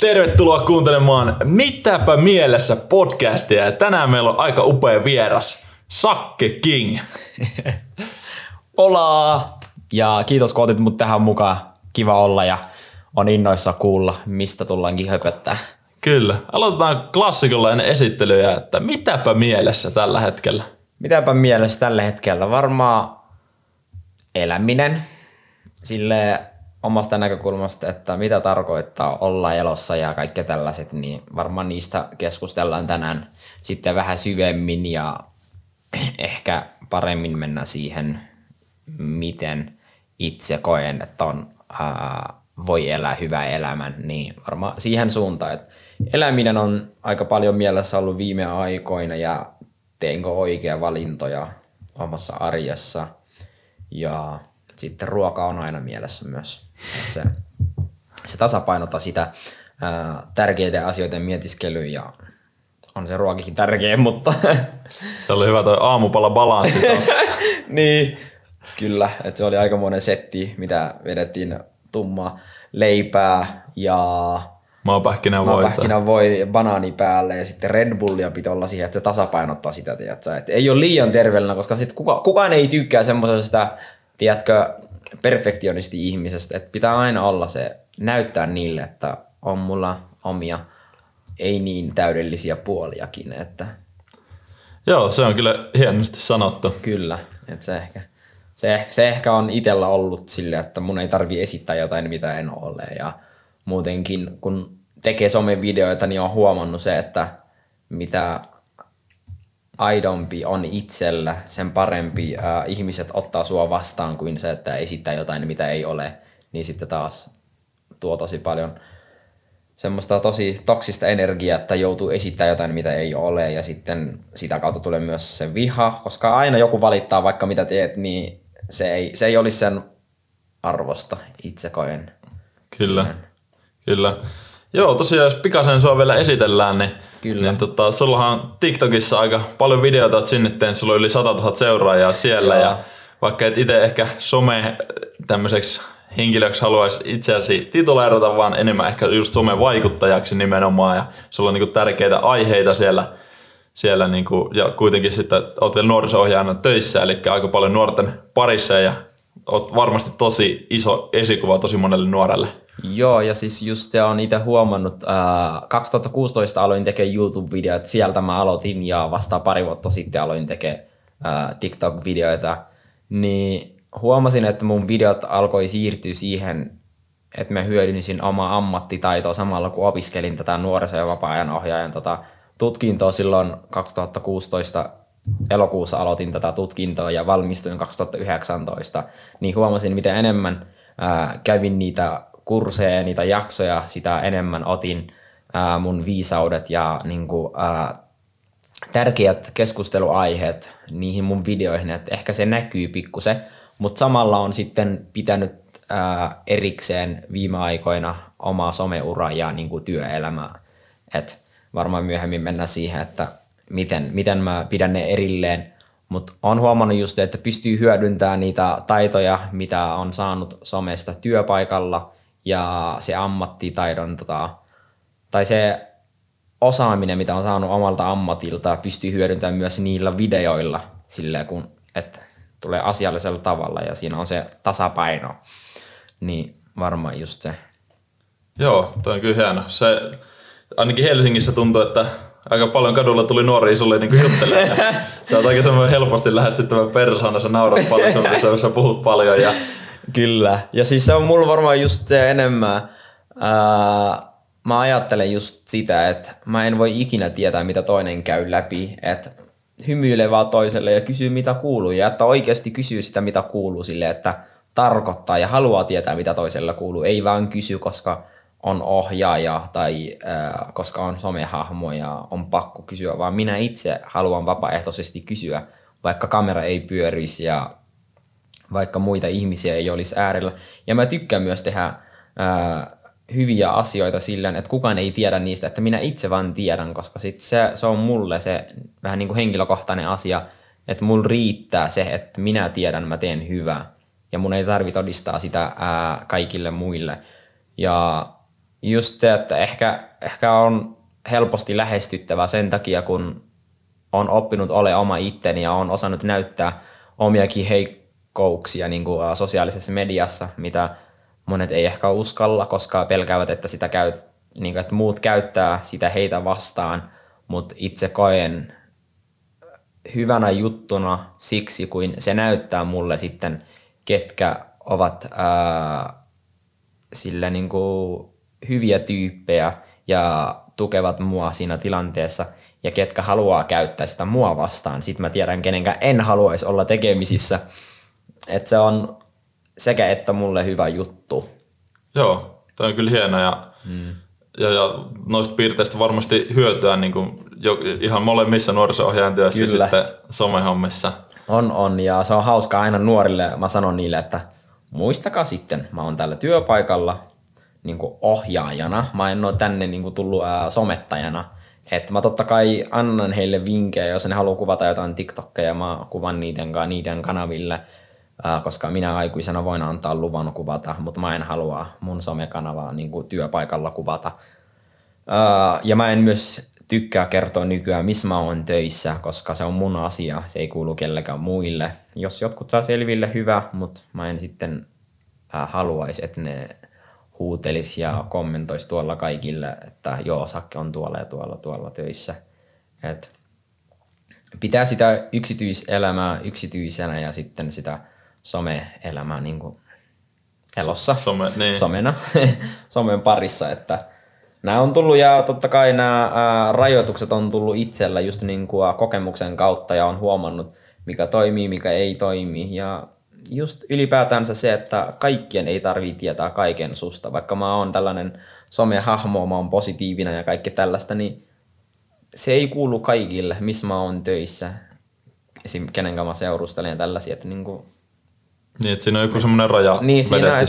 Tervetuloa kuuntelemaan Mitäpä mielessä podcastia ja tänään meillä on aika upea vieras, Sakke King. Hola! Ja kiitos kun otit mut tähän mukaan. Kiva olla ja on innoissa kuulla, mistä tullaankin höpöttää. Kyllä. Aloitetaan klassikolla ennen esittelyä, että mitäpä mielessä tällä hetkellä? Mitäpä mielessä tällä hetkellä? Varmaan eläminen sille omasta näkökulmasta, että mitä tarkoittaa olla elossa ja kaikki tällaiset, niin varmaan niistä keskustellaan tänään sitten vähän syvemmin ja ehkä paremmin mennä siihen, miten itse koen, että on, voi elää hyvää elämän, niin varmaan siihen suuntaan, että eläminen on aika paljon mielessä ollut viime aikoina ja teenkö oikea valintoja omassa arjessa ja sitten ruoka on aina mielessä myös. Se tasapainottaa sitä tärkeiden asioiden mietiskelyä ja on se ruokikin tärkeä, mutta... Se oli hyvä toi aamupala balanssi taas. Niin, kyllä. Se oli aikamoinen setti, mitä vedettiin tummaa leipää ja... Maapähkinä voi banaani päälle ja sitten Red Bullia pitää olla siihen, että se tasapainottaa sitä, tiedätkö? Et ei ole liian terveellinen, koska sit kukaan ei tykkää semmoisesta... Tiedätkö, perfektionisti ihmisestä, että pitää aina olla se, näyttää niille, että on mulla omia ei niin täydellisiä puoliakin. Että. Joo, se on kyllä hienosti sanottu. Kyllä, että se ehkä on itsellä ollut sille, että mun ei tarvitse esittää jotain, mitä en ole. Ja muutenkin, kun tekee somevideoita, niin on huomannut se, että mitä... aidompi on itsellä, sen parempi ihmiset ottaa sua vastaan kuin se, että esittää jotain, mitä ei ole. Niin sitten taas tuo tosi paljon semmoista tosi toksista energiaa, että joutuu esittämään jotain, mitä ei ole. Ja sitten sitä kautta tulee myös se viha, koska aina joku valittaa vaikka mitä teet, niin se ei olisi sen arvosta itse koen. Kyllä, kyllä. Joo, tosiaan jos pikaisen sua vielä esitellään, niin... Kyllä. Niin, sullahan on TikTokissa aika paljon videoita, oot sinne tehnyt, sulla on yli 100 000 seuraajaa siellä. Joo. Ja vaikka et itse ehkä some tämmöiseksi henkilöksi haluaisi itseäsi tituleerata, vaan enemmän ehkä just somevaikuttajaksi nimenomaan. Ja sulla on niinku tärkeitä aiheita siellä niinku, ja kuitenkin sitten oot vielä nuoriso-ohjaajana töissä, eli aika paljon nuorten parissa ja oot varmasti tosi iso esikuva tosi monelle nuorelle. Joo, ja siis just se on itse huomannut, 2016 aloin tekemään YouTube-videoita, sieltä mä aloitin ja vasta pari vuotta sitten aloin tekemään TikTok-videoita, niin huomasin, että mun videot alkoi siirtyä siihen, että mä hyödynsin omaa ammattitaitoa samalla kun opiskelin tätä nuoriso- ja vapaa-ajan ohjaajan tutkintoa silloin 2016. Elokuussa aloitin tätä tutkintoa ja valmistuin 2019, niin huomasin, miten enemmän kävin niitä kursseja ja niitä jaksoja, sitä enemmän otin mun viisaudet ja niinku, tärkeät keskusteluaiheet niihin mun videoihin, että ehkä se näkyy pikkusen, mutta samalla on sitten pitänyt erikseen viime aikoina omaa someuraa ja niinku työelämää, että varmaan myöhemmin mennään siihen, että miten mä pidän ne erilleen, mutta on huomannut just, että pystyy hyödyntämään niitä taitoja, mitä on saanut somesta työpaikalla ja se ammattitaidon tai se osaaminen, mitä on saanut omalta ammatilta, pystyy hyödyntämään myös niillä videoilla sillä kun, että tulee asiallisella tavalla ja siinä on se tasapaino, niin varmaan just se. Joo, toi on kyllä hieno. Se, ainakin Helsingissä tuntuu, että aika paljon kadulla tuli nuori sulle niinku juttelemaan. Sä oot aika semmoinen helposti lähestyttävä persona, sä naurat paljon, sä puhut paljon. Ja... Kyllä. Ja siis se on mulla varmaan just se enemmän. Mä ajattelen just sitä, että mä en voi ikinä tietää, mitä toinen käy läpi. Että hymyilee vaan toiselle ja kysyy, mitä kuuluu. Ja että oikeasti kysyy sitä, mitä kuuluu sille, että tarkoittaa ja haluaa tietää, mitä toisella kuuluu. Ei vaan kysy, koska... on ohjaaja tai koska on somehahmo ja on pakko kysyä, vaan minä itse haluan vapaaehtoisesti kysyä, vaikka kamera ei pyörisi ja vaikka muita ihmisiä ei olisi äärellä. Ja mä tykkään myös tehdä hyviä asioita sillä, että kukaan ei tiedä niistä, että minä itse vaan tiedän, koska sit se on mulle se vähän niin kuin henkilökohtainen asia, että mulla riittää se, että minä tiedän, mä teen hyvää ja mun ei tarvitse todistaa sitä kaikille muille. Ja just se, että ehkä on helposti lähestyttävä sen takia, kun on oppinut olemaan oma itteni ja on osannut näyttää omiakin heikkouksia niin kuin sosiaalisessa mediassa, mitä monet ei ehkä uskalla, koska pelkäävät, että, niin kuin, että muut käyttää sitä heitä vastaan, mutta itse koen hyvänä juttuna siksi, kuin se näyttää mulle sitten, ketkä ovat sillä niin kuin hyviä tyyppejä ja tukevat mua siinä tilanteessa ja ketkä haluaa käyttää sitä mua vastaan. Sitten mä tiedän, kenenkä en haluaisi olla tekemisissä. Että se on sekä että mulle hyvä juttu. Joo, toi on kyllä hieno ja noista piirteistä varmasti hyötyä niin kuin ihan molemmissa nuoriso-ohjaajan työssä ja sitten somehommissa. On ja se on hauskaa aina nuorille. Mä sanon niille, että muistakaa sitten, mä oon täällä työpaikalla niin kuin ohjaajana. Mä en ole tänne niin kuin tullut somettajana. Et mä totta kai annan heille vinkkejä, jos ne haluaa kuvata jotain TikTokkeja, mä kuvan niiden kanaville, koska minä aikuisena voin antaa luvan kuvata, mutta mä en halua mun somekanavaa niin kuin työpaikalla kuvata. Ja mä en myös tykkää kertoa nykyään, missä mä oon töissä, koska se on mun asia, se ei kuulu kellekään muille. Jos jotkut saa selville, hyvä, mutta mä en sitten haluaisi, että ne huutelis ja kommentois tuolla kaikille, että joo, Sakke on tuolla ja tuolla töissä. Et pitää sitä yksityiselämää yksityisenä ja sitten sitä some-elämää niin kuin elossa, somena, somen parissa. Että nämä on tullut ja totta kai nämä rajoitukset on tullut itsellä just niin kuin kokemuksen kautta ja on huomannut, mikä toimii, mikä ei toimi ja just ylipäätänsä se, että kaikkien ei tarvitse tietää kaiken susta. Vaikka mä oon tällainen somehahmo, mä oon positiivinen ja kaikki tällaista, niin se ei kuulu kaikille, missä mä oon töissä. Esimerkiksi kenenkä mä seurustelen tällaisia. Että niin, että siinä on joku semmoinen raja. Niin, siinä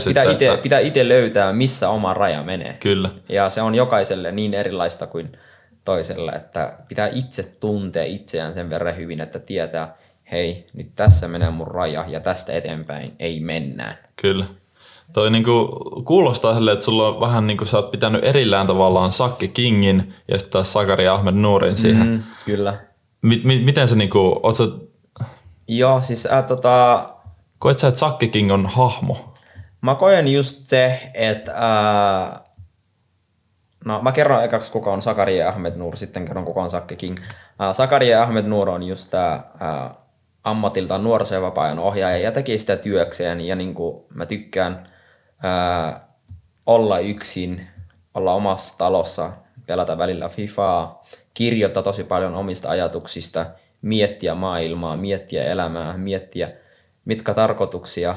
pitää itse löytää, missä oma raja menee. Kyllä. Ja se on jokaiselle niin erilaista kuin toisella, että pitää itse tuntea itseään sen verran hyvin, että tietää, hei, nyt tässä menee mun raja ja tästä eteenpäin ei mennään. Kyllä. Toi niinku kuulostaa silleen, että sulla on vähän niinku sä oot pitänyt erillään tavallaan Sakke Kingin ja sitten taas Sakari Ahmed Nuorin siihen. Kyllä. Miten se niinku, oot sä... Joo, siis koet sä, että Sakke King on hahmo? Mä koen just se, että no mä kerron ekaksi kuka on Sakari ja Ahmed Nuor, sitten kerron kuka on Sakke King. Sakari ja Ahmed Nuor on just tää... ammatiltaan nuoriso- ja vapaa-ajan ohjaaja ja tekee sitä työkseen ja niin kuin mä tykkään olla yksin, olla omassa talossa, pelata välillä FIFAa, kirjoittaa tosi paljon omista ajatuksista, miettiä maailmaa, miettiä elämää, miettiä mitkä tarkoituksia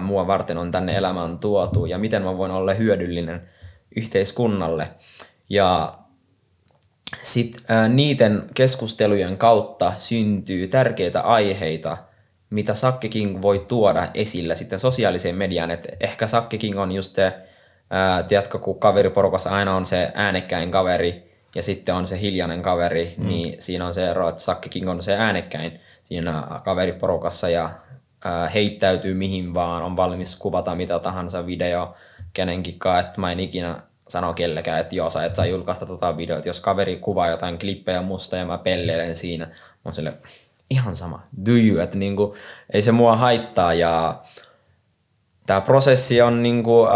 mua varten on tänne elämään tuotu ja miten mä voin olla hyödyllinen yhteiskunnalle. Ja sitten niiden keskustelujen kautta syntyy tärkeitä aiheita, mitä Sakke King voi tuoda esillä sitten sosiaaliseen mediaan. Et ehkä Sakke King on just se, tiedätkö, kun kaveriporukassa aina on se äänekkäin kaveri ja sitten on se hiljainen kaveri, niin siinä on se ero, että Sakke King on se äänekkäin siinä kaveriporukassa ja heittäytyy mihin vaan, on valmis kuvata mitä tahansa video kenenkinkaan, että mä en ikinä sano kellekään, että joo, sä et saa julkaista tota videota. Jos kaveri kuvaa jotain klippejä musta ja mä pelleilen siinä, mä oon silleen, ihan sama, do you, että niinku, ei se mua haittaa. Ja tää prosessi on niinku,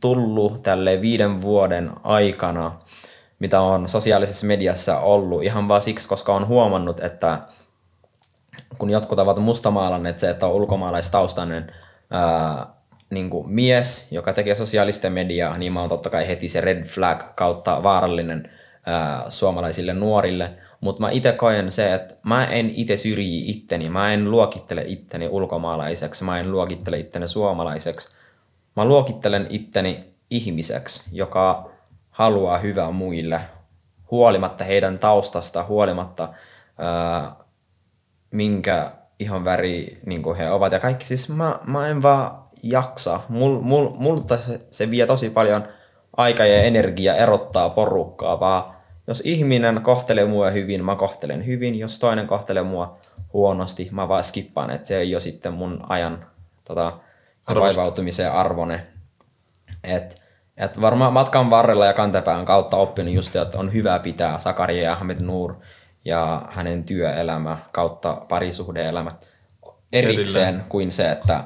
tullut tälle 5 vuoden aikana, mitä on sosiaalisessa mediassa ollut, ihan vaan siksi, koska on huomannut, että kun jotkut ovat mustamaalanneet se, että on ulkomaalaistaustainen niin kuin mies, joka tekee sosiaalista mediaa, niin mä oon totta kai heti se red flag kautta vaarallinen suomalaisille nuorille. Mutta mä itse koen se, että mä en itse syrji itteni, mä en luokittele itteni ulkomaalaiseksi, mä en luokittele itteni suomalaiseksi. Mä luokittelen itteni ihmiseksi, joka haluaa hyvää muille, huolimatta heidän taustasta, huolimatta minkä ihon väri niin kuin he ovat. Ja kaikki siis mä en vaan jaksa. Multa se vie tosi paljon aikaa ja energiaa erottaa porukkaa, vaan jos ihminen kohtelee mua hyvin, mä kohtelen hyvin. Jos toinen kohtelee mua huonosti, mä vaan skippaan, että se ei ole sitten mun ajan vaivautumiseen arvone. Et Et varmaan matkan varrella ja kantapään kautta oppinut just, että on hyvä pitää Sakari Ahmed Nuor ja hänen työelämä kautta parisuhdeelämät erikseen Tietyllä. Kuin se, että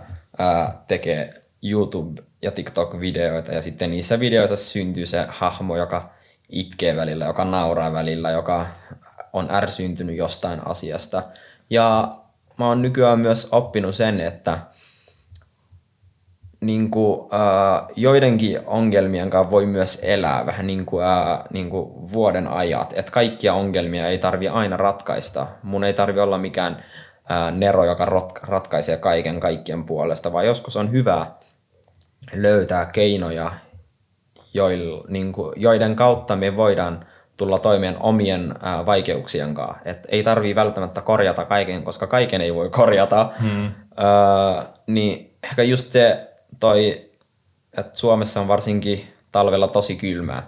tekee YouTube- ja TikTok-videoita ja sitten niissä videoissa syntyy se hahmo, joka itkee välillä, joka nauraa välillä, joka on ärsyntynyt jostain asiasta. Ja mä oon nykyään myös oppinut sen, että niinku, joidenkin ongelmien kanssa voi myös elää vähän niinku vuoden ajat. Et kaikkia ongelmia ei tarvi aina ratkaista. Mun ei tarvi olla mikään nero, joka ratkaisee kaikkien puolesta, vaan joskus on hyvä löytää keinoja, joiden kautta me voidaan tulla toimeen omien vaikeuksien kanssa. Et ei tarvii välttämättä korjata kaiken, koska kaiken ei voi korjata. Niin ehkä just se toi, että Suomessa on varsinkin talvella tosi kylmää.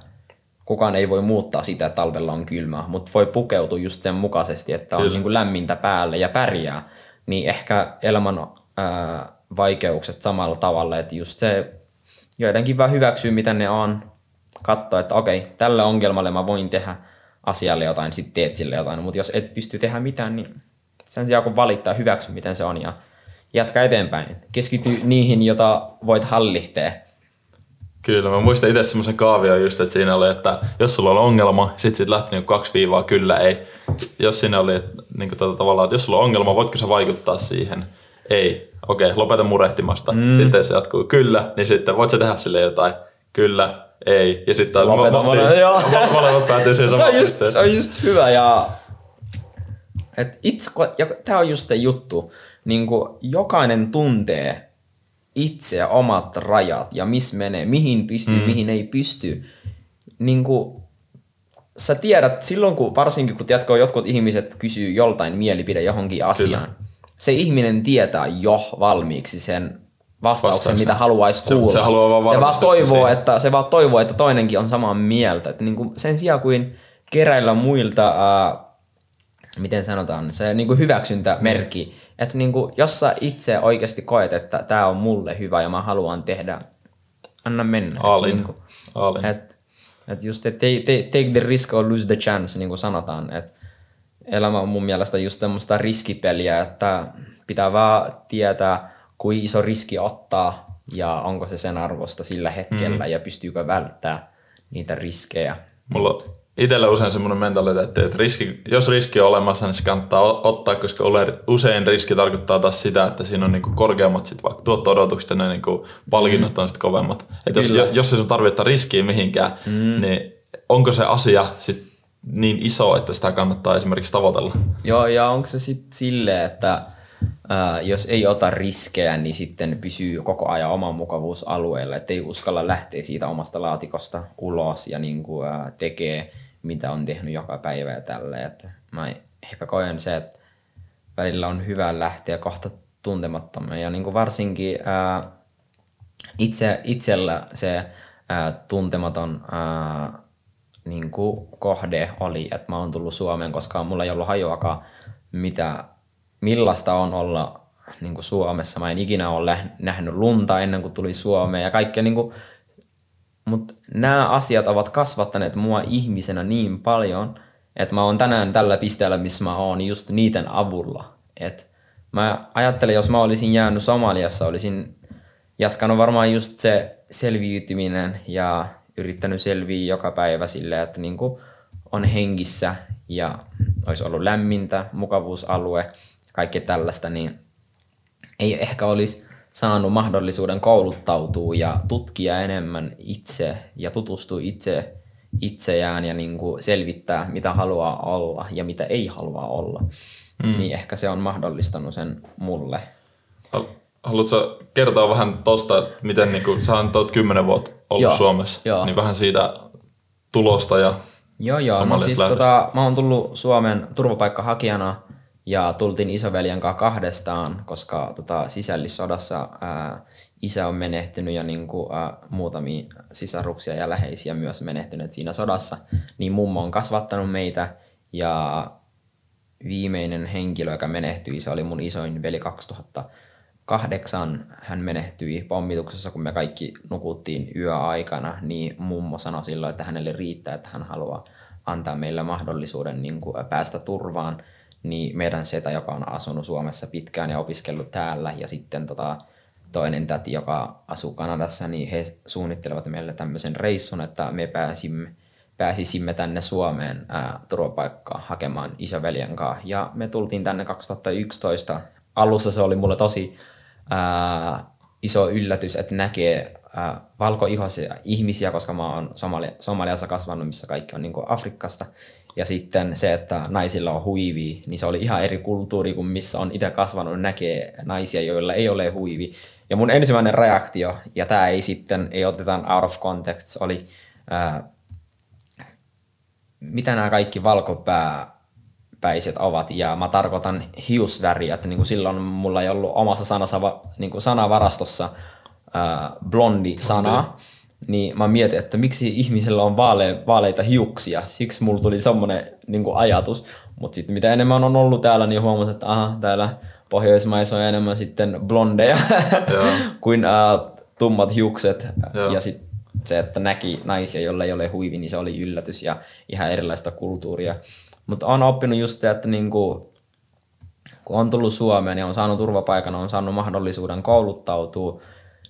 Kukaan ei voi muuttaa sitä, että talvella on kylmää, mutta voi pukeutua just sen mukaisesti, että on niin kuin lämmintä päälle ja pärjää. Niin ehkä elämän vaikeukset samalla tavalla, että just se joidenkin vaan hyväksyy, mitä ne on. Katsoa, että okei, tällä ongelmalle mä voin tehdä asialle jotain, sitten teet sille jotain. Mutta jos et pysty tehdä mitään, niin sen sijaan kun valittaa, hyväksy miten se on ja jatka eteenpäin. Keskity niihin, joita voit hallittaa. Kyllä, mä muistan itse semmoisen kaavion just, että siinä oli, että jos sulla on ongelma, sit lähti niinku 2 viivaa kyllä ei. Jos siinä oli niinku tavallaan, että jos sulla on ongelma, voitko sä vaikuttaa siihen? Ei. Okei, lopeta murehtimasta. Sitten se jatkuu kyllä, niin sitten voit sä tehdä sille jotain? Kyllä, ei. Ja sitten molemmat päätyy siihen samaan pisteeseen. Se on just hyvä ja tää on just se juttu. Niin kuin jokainen tuntee itse omat rajat ja missä menee, mihin pystyy, mihin ei pysty. Niin kuin sä tiedät, silloin kun varsinkin kun tiedätkö, jotkut ihmiset kysyy joltain mielipide johonkin asiaan, se ihminen tietää jo valmiiksi sen vastauksen, mitä haluaisi kuulla. Se vaan toivoo, että toinenkin on samaa mieltä. Että niin kuin sen sijaan kuin keräillä muilta miten sanotaan, se niin kuin hyväksyntämerkki. Että niin kuin, jos sä itse oikeasti koet, että tää on mulle hyvä ja mä haluan tehdä, anna mennä. Alin. Että just take the risk or lose the chance, niin kuin sanotaan. Et elämä on mun mielestä just tämmöistä riskipeliä, että pitää vaan tietää, kuinka iso riski ottaa ja onko se sen arvosta sillä hetkellä ja pystyykö välttämään niitä riskejä. Itsellä usein semmoinen mentaliteetti, että jos riski on olemassa, niin se kannattaa ottaa, koska usein riski tarkoittaa taas sitä, että siinä on niinku korkeammat sit vaikka tuotto-odotukset ja ne niinku palkinnot on sit kovemmat. Et jos ei sun tarvitse riskiä mihinkään, niin onko se asia sit niin iso, että sitä kannattaa esimerkiksi tavoitella? Joo, ja onko se sitten silleen, että jos ei ota riskejä, niin sitten pysyy koko ajan oman mukavuusalueella, ettei uskalla lähteä siitä omasta laatikosta ulos ja niinku, tekee mitä on tehnyt joka päivä ja tälleen. Että mä ehkä koen se, että välillä on hyvä lähteä kohta tuntemattomia. Ja niinku varsinkin itsellä se tuntematon niinku kohde oli, että mä oon tullut Suomeen, koska mulla ei ollut hajoakaan millaista on olla niin kuin Suomessa. Mä en ikinä ole nähnyt lunta ennen kuin tuli Suomeen ja kaikkea. Niin kuin, mutta nämä asiat ovat kasvattaneet mua ihmisenä niin paljon, että mä oon tänään tällä pisteellä, missä mä oon, just niiden avulla. Et mä ajattelen, jos mä olisin jäänyt Somaliassa, olisin jatkanut varmaan just se selviytyminen ja yrittänyt selviä joka päivä silleen, että niin kuin on hengissä ja olisi ollut lämmintä, mukavuusalue. Kaikki tällaista, niin ei ehkä olisi saanut mahdollisuuden kouluttautua ja tutkia enemmän itse ja tutustua itseään ja niin kuin selvittää, mitä haluaa olla ja mitä ei halua olla. Niin ehkä se on mahdollistanut sen mulle. Haluatko kertoa vähän tuosta, miten niin kuin, sä olet 10 vuotta ollut Suomessa, niin vähän siitä tulosta ja Somaliasta no siis lähdöstä. Mä oon tullut Suomen turvapaikkahakijana. Ja tultiin isoveljen kanssa 2 koska sisällissodassa isä on menehtynyt ja niinku, muutamia sisaruksia ja läheisiä myös menehtyneet siinä sodassa. Niin mummo on kasvattanut meitä ja viimeinen henkilö, joka menehtyi, se oli mun isoin veli 2012 2008 hän menehtyi pommituksessa, kun me kaikki nukuttiin yöaikana, niin mummo sanoi silloin, että hänelle riittää, että hän haluaa antaa meille mahdollisuuden niin kuin päästä turvaan. Niin meidän setä, joka on asunut Suomessa pitkään ja opiskellut täällä, ja sitten toinen täti, joka asuu Kanadassa, niin he suunnittelevat meille tämmöisen reissun, että me pääsisimme tänne Suomeen turvapaikkaa hakemaan isoveljen kanssa. Ja me tultiin tänne 2011. Alussa se oli mulle tosi iso yllätys, että näkee valkoihoisia ihmisiä, koska mä oon Somaliassa kasvanut, missä kaikki on niin kuin Afrikasta. Ja sitten se, että naisilla on huivi, niin se oli ihan eri kulttuuri kuin missä on itse kasvanut, näkee naisia, joilla ei ole huivi. Ja mun ensimmäinen reaktio, ja tämä ei sitten, ei oteta out of context, oli mitä nämä kaikki valkopäiset ovat, ja mä tarkoitan hiusväriä, että niin kuin silloin mulla ei ollut omassa niin kuin sanavarastossa blondi-sanaa, niin mä mietin, että miksi ihmisellä on vaaleita hiuksia. Siksi mulla tuli semmoinen niin kuin ajatus, mutta sitten mitä enemmän on ollut täällä, niin huomasin, että täällä Pohjoismaissa on enemmän sitten blondeja kuin tummat hiukset. Joo. Ja sitten se, että näki naisia, joilla ei ole huivi, niin se oli yllätys ja ihan erilaista kulttuuria. Mutta on oppinut just se, että niinku, kun on tullut Suomeen ja on saanut turvapaikan, on saanut mahdollisuuden kouluttautua,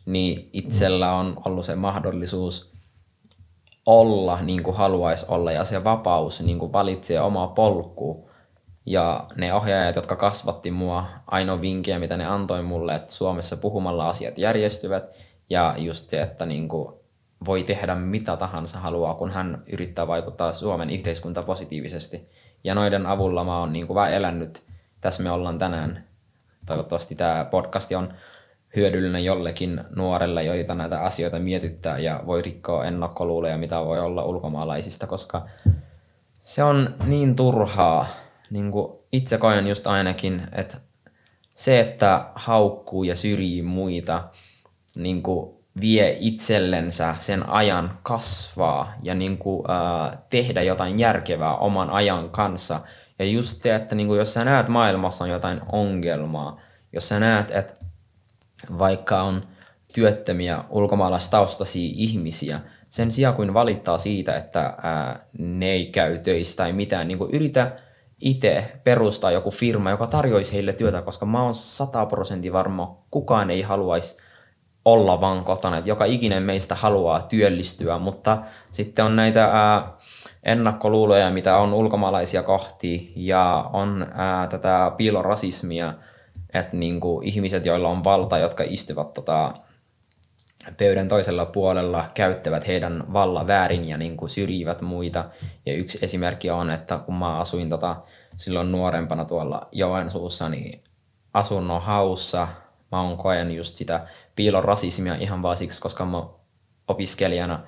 niin itsellä on ollut se mahdollisuus olla niin kuin haluaisi olla, ja se vapaus niin kuin valitsee omaa polkua. Ja ne ohjaajat, jotka kasvatti mua, ainoa vinkkiä, mitä ne antoi mulle, että Suomessa puhumalla asiat järjestyvät, ja just se, että niin kuin voi tehdä mitä tahansa haluaa, kun hän yrittää vaikuttaa Suomen yhteiskuntaan positiivisesti. Ja noiden avulla mä oon niin kuin vähän elänyt. Tässä me ollaan tänään. Toivottavasti tämä podcasti on hyödyllinen jollekin nuorelle, joita näitä asioita mietittää ja voi rikkoa ennakkoluuleja, mitä voi olla ulkomaalaisista, koska se on niin turhaa. Niin kuin itse koen just ainakin, että se, että haukkuu ja syrjii muita, niin kuin vie itsellensä sen ajan kasvaa ja niin kuin, tehdä jotain järkevää oman ajan kanssa. Ja just se, että niin kuin, jos sä näet maailmassa on jotain ongelmaa, jos sä näet, että vaikka on työttömiä ulkomaalaistaustaisia ihmisiä, sen sijaan kuin valittaa siitä, että ne ei käy töissä tai mitään, niin kuin yritä itse perustaa joku firma, joka tarjoisi heille työtä, koska mä oon 100% varma, kukaan ei haluaisi olla vaan kotona, että joka ikinen meistä haluaa työllistyä, mutta sitten on näitä ennakkoluuloja, mitä on ulkomaalaisia kohti, ja on tätä piilorasismia, että niinku ihmiset, joilla on valta, jotka istuvat pöydän toisella puolella, käyttävät heidän vallan väärin ja niinku syrjivät muita. Ja yksi esimerkki on, että kun mä asuin silloin nuorempana tuolla Joensuussa, niin asunnon haussa mä oon koen just sitä piilorasismia ihan vaan siksi, koska mä opiskelijana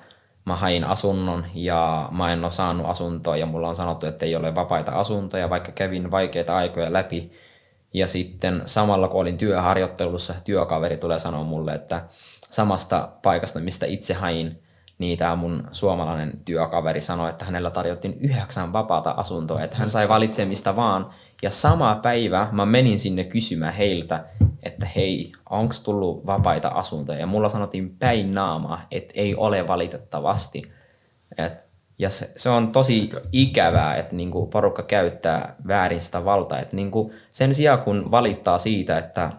mä hain asunnon ja mä en ole saanut asuntoa ja mulla on sanottu, että ei ole vapaita asuntoja, vaikka kävin vaikeita aikoja läpi. Ja sitten samalla kun olin työharjoittelussa, työkaveri tulee sanoa mulle, että samasta paikasta, mistä itse hain, niin tämä mun suomalainen työkaveri sanoi, että hänellä tarjottiin 9 vapaata asuntoa, että hän sai valitsemista vaan. Ja sama päivä mä menin sinne kysymään heiltä, että hei, onks tullut vapaita asuntoja? Ja mulla sanottiin päin naamaa, että ei ole valitettavasti. Ja se on tosi ikävää, että niinku porukka käyttää väärin sitä valtaa. Et niinku sen sijaan, kun valittaa siitä, että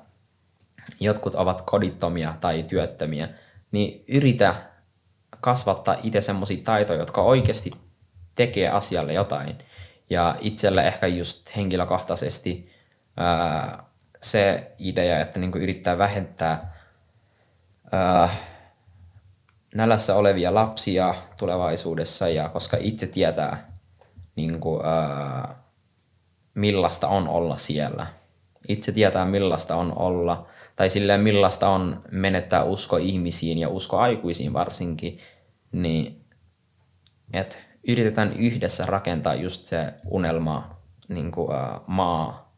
jotkut ovat kodittomia tai työttömiä, niin yritä kasvattaa itse semmoisia taitoja, jotka oikeasti tekee asialle jotain. Ja itselle ehkä just henkilökohtaisesti se idea, että niinku yrittää vähentää nälässä olevia lapsia tulevaisuudessa, ja koska itse tietää, niinku, millaista on olla siellä. Itse tietää, millaista on olla, tai silleen millaista on menettää usko ihmisiin ja usko aikuisiin varsinkin, niin että yritetään yhdessä rakentaa just se unelma niinku, maa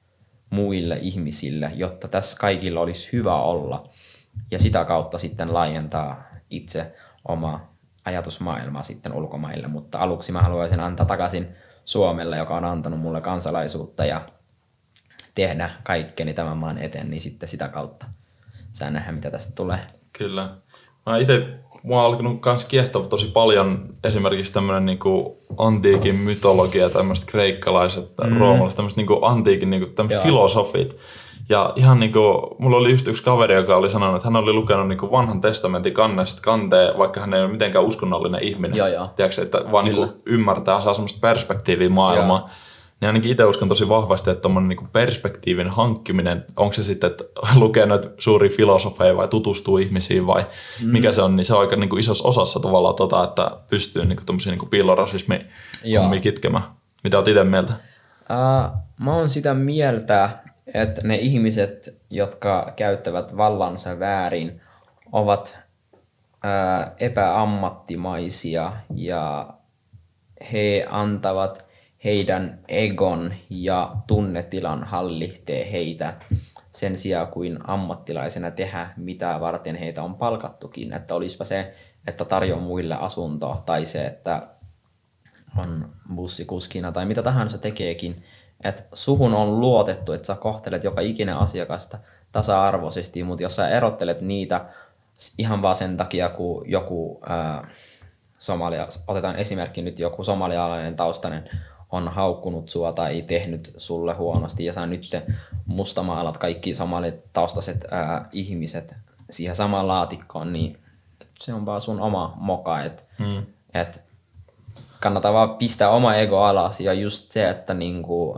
muille ihmisille, jotta tässä kaikilla olisi hyvä olla ja sitä kautta sitten laajentaa itse oma ajatusmaailma sitten ulkomaille. Mutta aluksi mä haluaisin antaa takaisin Suomelle, joka on antanut mulle kansalaisuutta ja tehdä kaikkeni tämän maan eteen, niin sitten sitä kautta. saa nähdä, mitä tästä tulee. Kyllä. Mua on alkanut myös kiehtoa tosi paljon esimerkiksi tämmöinen niinku antiikin mytologia, tämmöiset kreikkalaiset, roomalaiset, tämmöiset niinku antiikin niinku tämmöiset filosofit. Ja ihan niinku, mulla oli just yksi kaveri, joka oli sanonut, että hän oli lukenut niinku vanhan testamentin kannesta kanteen, vaikka hän ei ole mitenkään uskonnollinen ihminen. Tiedätkö, että vaan niinku ymmärtää, saa semmoista perspektiiviä maailmaa. Niin ainakin itse uskon tosi vahvasti, että tommonen niinku perspektiivin hankkiminen, onko se sitten, että lukee noita suuria filosofeja vai tutustuu ihmisiin vai mikä se on, niin se on aika niinku isossa osassa tavallaan tota, että pystyy niinku tommosia niinku piilorasismia hommia kitkemään. Mitä oot itse mieltä? Mä oon sitä mieltä, että ne ihmiset, jotka käyttävät vallansa väärin, ovat epäammattimaisia ja he antavat heidän egon ja tunnetilan hallitsee heitä sen sijaan kuin ammattilaisena tehdä, mitä varten heitä on palkattukin. Että olisipa se, että tarjoaa muille asuntoa tai se, että on bussikuskina tai mitä tahansa tekeekin. Että suhun on luotettu, että sä kohtelet joka ikinen asiakasta tasa-arvoisesti, mutta jos sä erottelet niitä ihan vaan sen takia, kun joku otetaan esimerkki nyt, joku somalialainen taustainen on haukkunut sua tai tehnyt sulle huonosti ja sä nyt mustamaalat kaikki somalitaustaiset ihmiset siihen samaan laatikkoon, niin se on vaan sun oma moka. Et kannattaa vaan pistää oma ego alas ja just se, että niinku,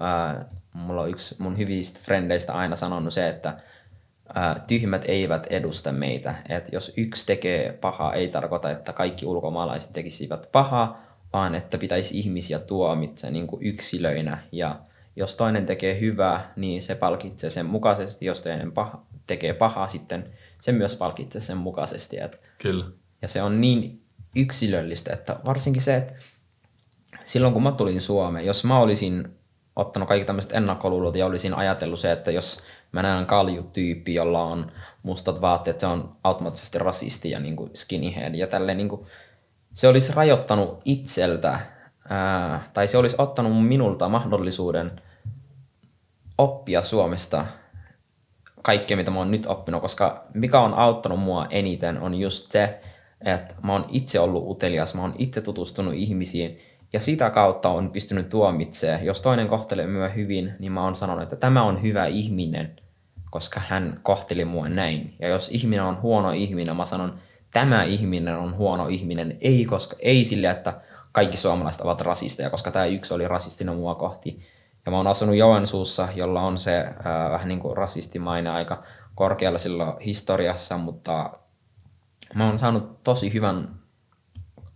mulla on yksi mun hyvistä frendeistä aina sanonut se, että tyhmät eivät edusta meitä. Et jos yksi tekee pahaa, ei tarkoita, että kaikki ulkomaalaiset tekisivät pahaa, vaan että pitäisi ihmisiä tuomitse niin kuin yksilöinä. Ja jos toinen tekee hyvää, niin se palkitsee sen mukaisesti. Jos toinen tekee pahaa, sitten se myös palkitsee sen mukaisesti. Kyllä. Ja se on niin yksilöllistä, että varsinkin se, että silloin kun mä tulin Suomeen, jos mä olisin ottanut kaikki tämmöiset ennakkoluulot ja olisin ajatellut se, että jos mä näen kaljutyyppi, jolla on mustat vaatteet, se on automaattisesti rasisti ja niin kuin skinhead ja tälleen niin kuin, se olisi rajoittanut itseltä, tai se olisi ottanut minulta mahdollisuuden oppia Suomesta kaikkea, mitä mä oon nyt oppinut, koska mikä on auttanut mua eniten on just se, että mä oon itse ollut utelias, mä oon itse tutustunut ihmisiin, ja sitä kautta on pystynyt tuomitsemaan. Jos toinen kohtelee minua hyvin, niin mä oon sanonut, että tämä on hyvä ihminen, koska hän kohteli mua näin. Ja jos ihminen on huono ihminen, mä sanon, tämä ihminen on huono ihminen, ei sille, että kaikki suomalaiset ovat rasisteja, koska tämä yksi oli rasistina mua kohti. Ja mä oon asunut Joensuussa, jolla on se vähän niin kuin rasistimaine aika korkealla silloin historiassa, mutta mä oon saanut tosi hyvän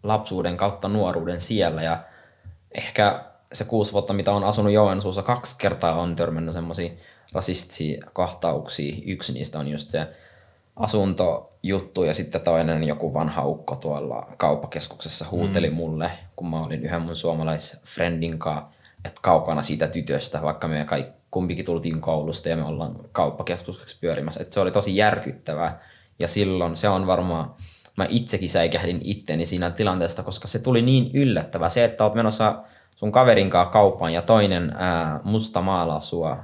lapsuuden kautta nuoruuden siellä ja ehkä se 6 vuotta, mitä on asunut Joensuussa, 2 kertaa on törmännyt semmoisia rasistisia kohtauksia. Yksi niistä on just se asuntojuttu ja sitten toinen joku vanha ukko tuolla kauppakeskuksessa huuteli mulle, kun mä olin yhden mun suomalaisfriendin kanssa, että kaukana siitä tytöstä, vaikka me kaikki kumpikin tultiin koulusta ja me ollaan kauppakeskuksessa pyörimässä. Että se oli tosi järkyttävää ja silloin se on varmaan, mä itsekin säikähdin itteni siinä tilanteesta, koska se tuli niin yllättävää. Se, että oot menossa sun kaverin kanssa kauppaan ja toinen musta maalaa sua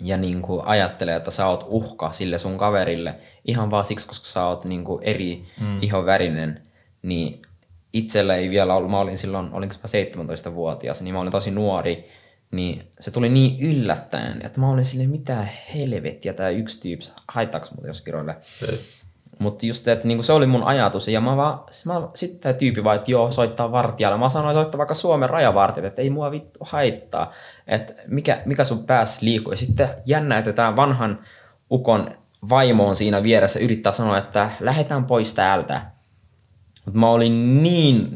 ja niin kuin ajattelee, että sä oot uhka sille sun kaverille ihan vaan siksi, koska sä oot niin kuin eri ihonvärinen, niin itsellä ei vielä ollut, mä olin silloin, olinko mä 17-vuotias, niin mä olin tosi nuori, niin se tuli niin yllättäen, että mä olin silleen, mitä helvettiä tää yksi tyyppi, haittaaks mut jos kiroille. Mutta just että niinku se oli mun ajatus ja sitten tämä tyyppi vaan, että joo, soittaa vartijalle. Mä sanoin, soittaa vaikka Suomen rajavartijat, että ei mua vittu haittaa, että mikä sun päässä liikkuu. Ja sitten jännä, että tämä vanhan ukon vaimo on siinä vieressä yrittää sanoa, että lähdetään pois täältä. Mutta mä olin niin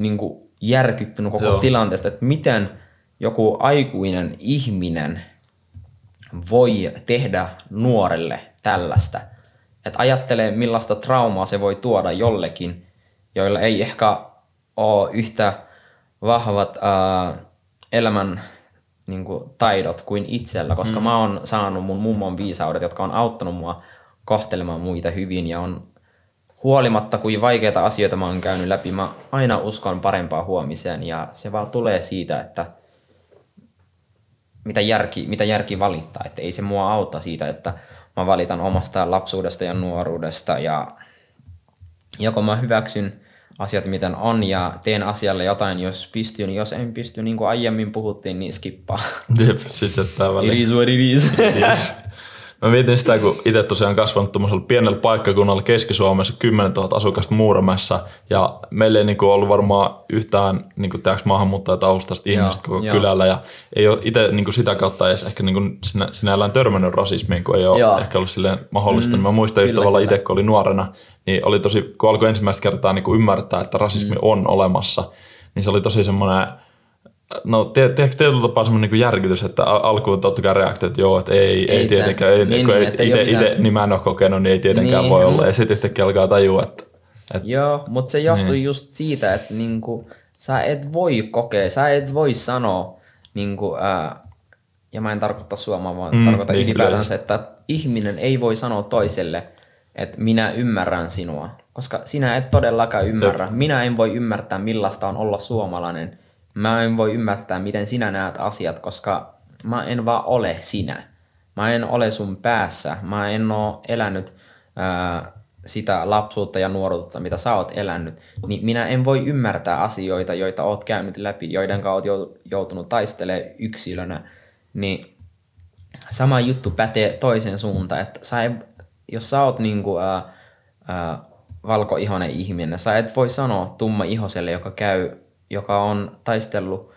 järkyttynyt koko tilanteesta, että miten joku aikuinen ihminen voi tehdä nuorelle tällaista. Että ajattelee, millaista traumaa se voi tuoda jollekin, joilla ei ehkä ole yhtä vahvat elämän niin kuin, taidot kuin itsellä, koska mä oon saanut mun mummon viisaudet, jotka on auttanut mua kohtelemaan muita hyvin ja on huolimatta kuin vaikeita asioita mä oon käynyt läpi, mä aina uskon parempaa huomiseen ja se vaan tulee siitä, että mitä järki valittaa, että ei se mua auta siitä, että mä valitan omasta lapsuudesta ja nuoruudesta ja joko mä hyväksyn asiat miten on ja teen asialle jotain, jos pystyn, jos en pysty, niin kuin aiemmin puhuttiin, niin skippaa. Jep, sit jättää väliin. It is what it is. Mä mietin sitä, kun itse tosiaan kasvanut tuollaisella pienellä paikkakunnalla Keski-Suomessa 10 000 asukasta Muuramessa ja meillä ei niinku ollut varmaan yhtään niinku maahanmuuttajataustaista ihmistä koko kylällä ja ei ole itse niinku sitä kautta edes ehkä niinku sinällään törmännyt rasismiin, kun ei ole ehkä ollut silleen mahdollista. Mä muistan just tavallaan itse, kun oli nuorena, niin oli tosi, kun alkoi ensimmäistä kertaa niinku ymmärtää, että rasismi on olemassa, niin se oli tosi semmoinen... No tietyllä tapaa semmoinen niin järkytys, että alkuun totta kai reaktio, että joo, että ei tietenkään, itse niin mä en ole kokenut, niin ei tietenkään niin, voi olla. Ja sitten yhtäkkiä alkaa tajua, että joo, mutta se johtuu just siitä, että niinku, sä et voi kokea, sä et voi sanoa, niinku, ja mä en tarkoita suomaa, vaan tarkoitan ylipäätään se, että ihminen ei voi sanoa toiselle, että minä ymmärrän sinua, koska sinä et todellakaan ymmärrä. Minä en voi ymmärtää, millaista on olla suomalainen. Mä en voi ymmärtää, miten sinä näet asiat, koska mä en vaan ole sinä. Mä en ole sun päässä. Mä en oo elänyt sitä lapsuutta ja nuoruutta, mitä sä oot elänyt. Niin minä en voi ymmärtää asioita, joita oot käynyt läpi, joiden oot joutunut taistelemaan yksilönä. Niin sama juttu pätee toisen suuntaan. Että jos sä oot niinku... valkoihoinen ihminen, sä et voi sanoa tummaihoselle, joka on taistellut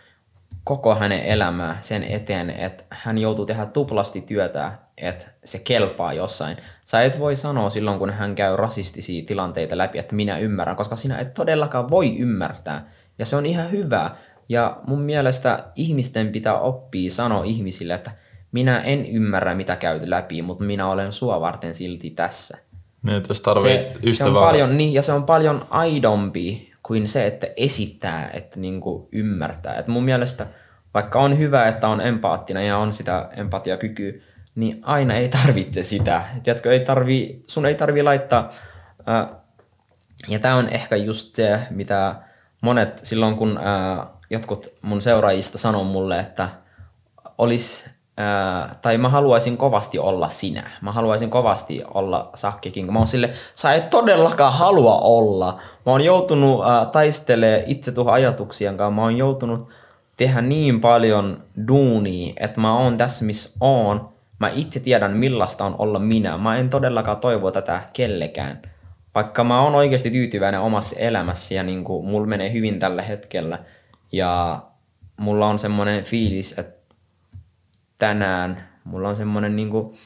koko hänen elämää sen eteen, että hän joutuu tehdä tuplasti työtä, että se kelpaa jossain. Sä et voi sanoa silloin, kun hän käy rasistisia tilanteita läpi, että minä ymmärrän, koska sinä et todellakaan voi ymmärtää. Ja se on ihan hyvä. Ja mun mielestä ihmisten pitää oppia sanoa ihmisille, että minä en ymmärrä, mitä käyt läpi, mutta minä olen sua varten silti tässä. Niin, jos se on paljon, ja se on paljon aidompi kuin se, että esittää, että niinku ymmärtää. Et mun mielestä, vaikka on hyvä, että on empaattinen ja on sitä empatiakykyä, niin aina ei tarvitse sitä. Tiedätkö, sun ei tarvitse laittaa. Ja tää on ehkä just se, mitä monet silloin, kun jotkut mun seuraajista sanoo mulle, että tai mä haluaisin kovasti olla sinä. Mä haluaisin kovasti olla Sakke King. Mä oon silleen, sä et todellakaan halua olla. Mä oon joutunut taistelemaan itsetuhoajatuksien kanssa. Mä oon joutunut tehdä niin paljon duunia, että mä oon tässä missä oon. Mä itse tiedän millaista on olla minä. Mä en todellakaan toivo tätä kellekään. Vaikka mä oon oikeasti tyytyväinen omassa elämässä ja niin kuin mulla menee hyvin tällä hetkellä. Ja mulla on semmoinen fiilis, että tänään mulla on semmoinen, niinku,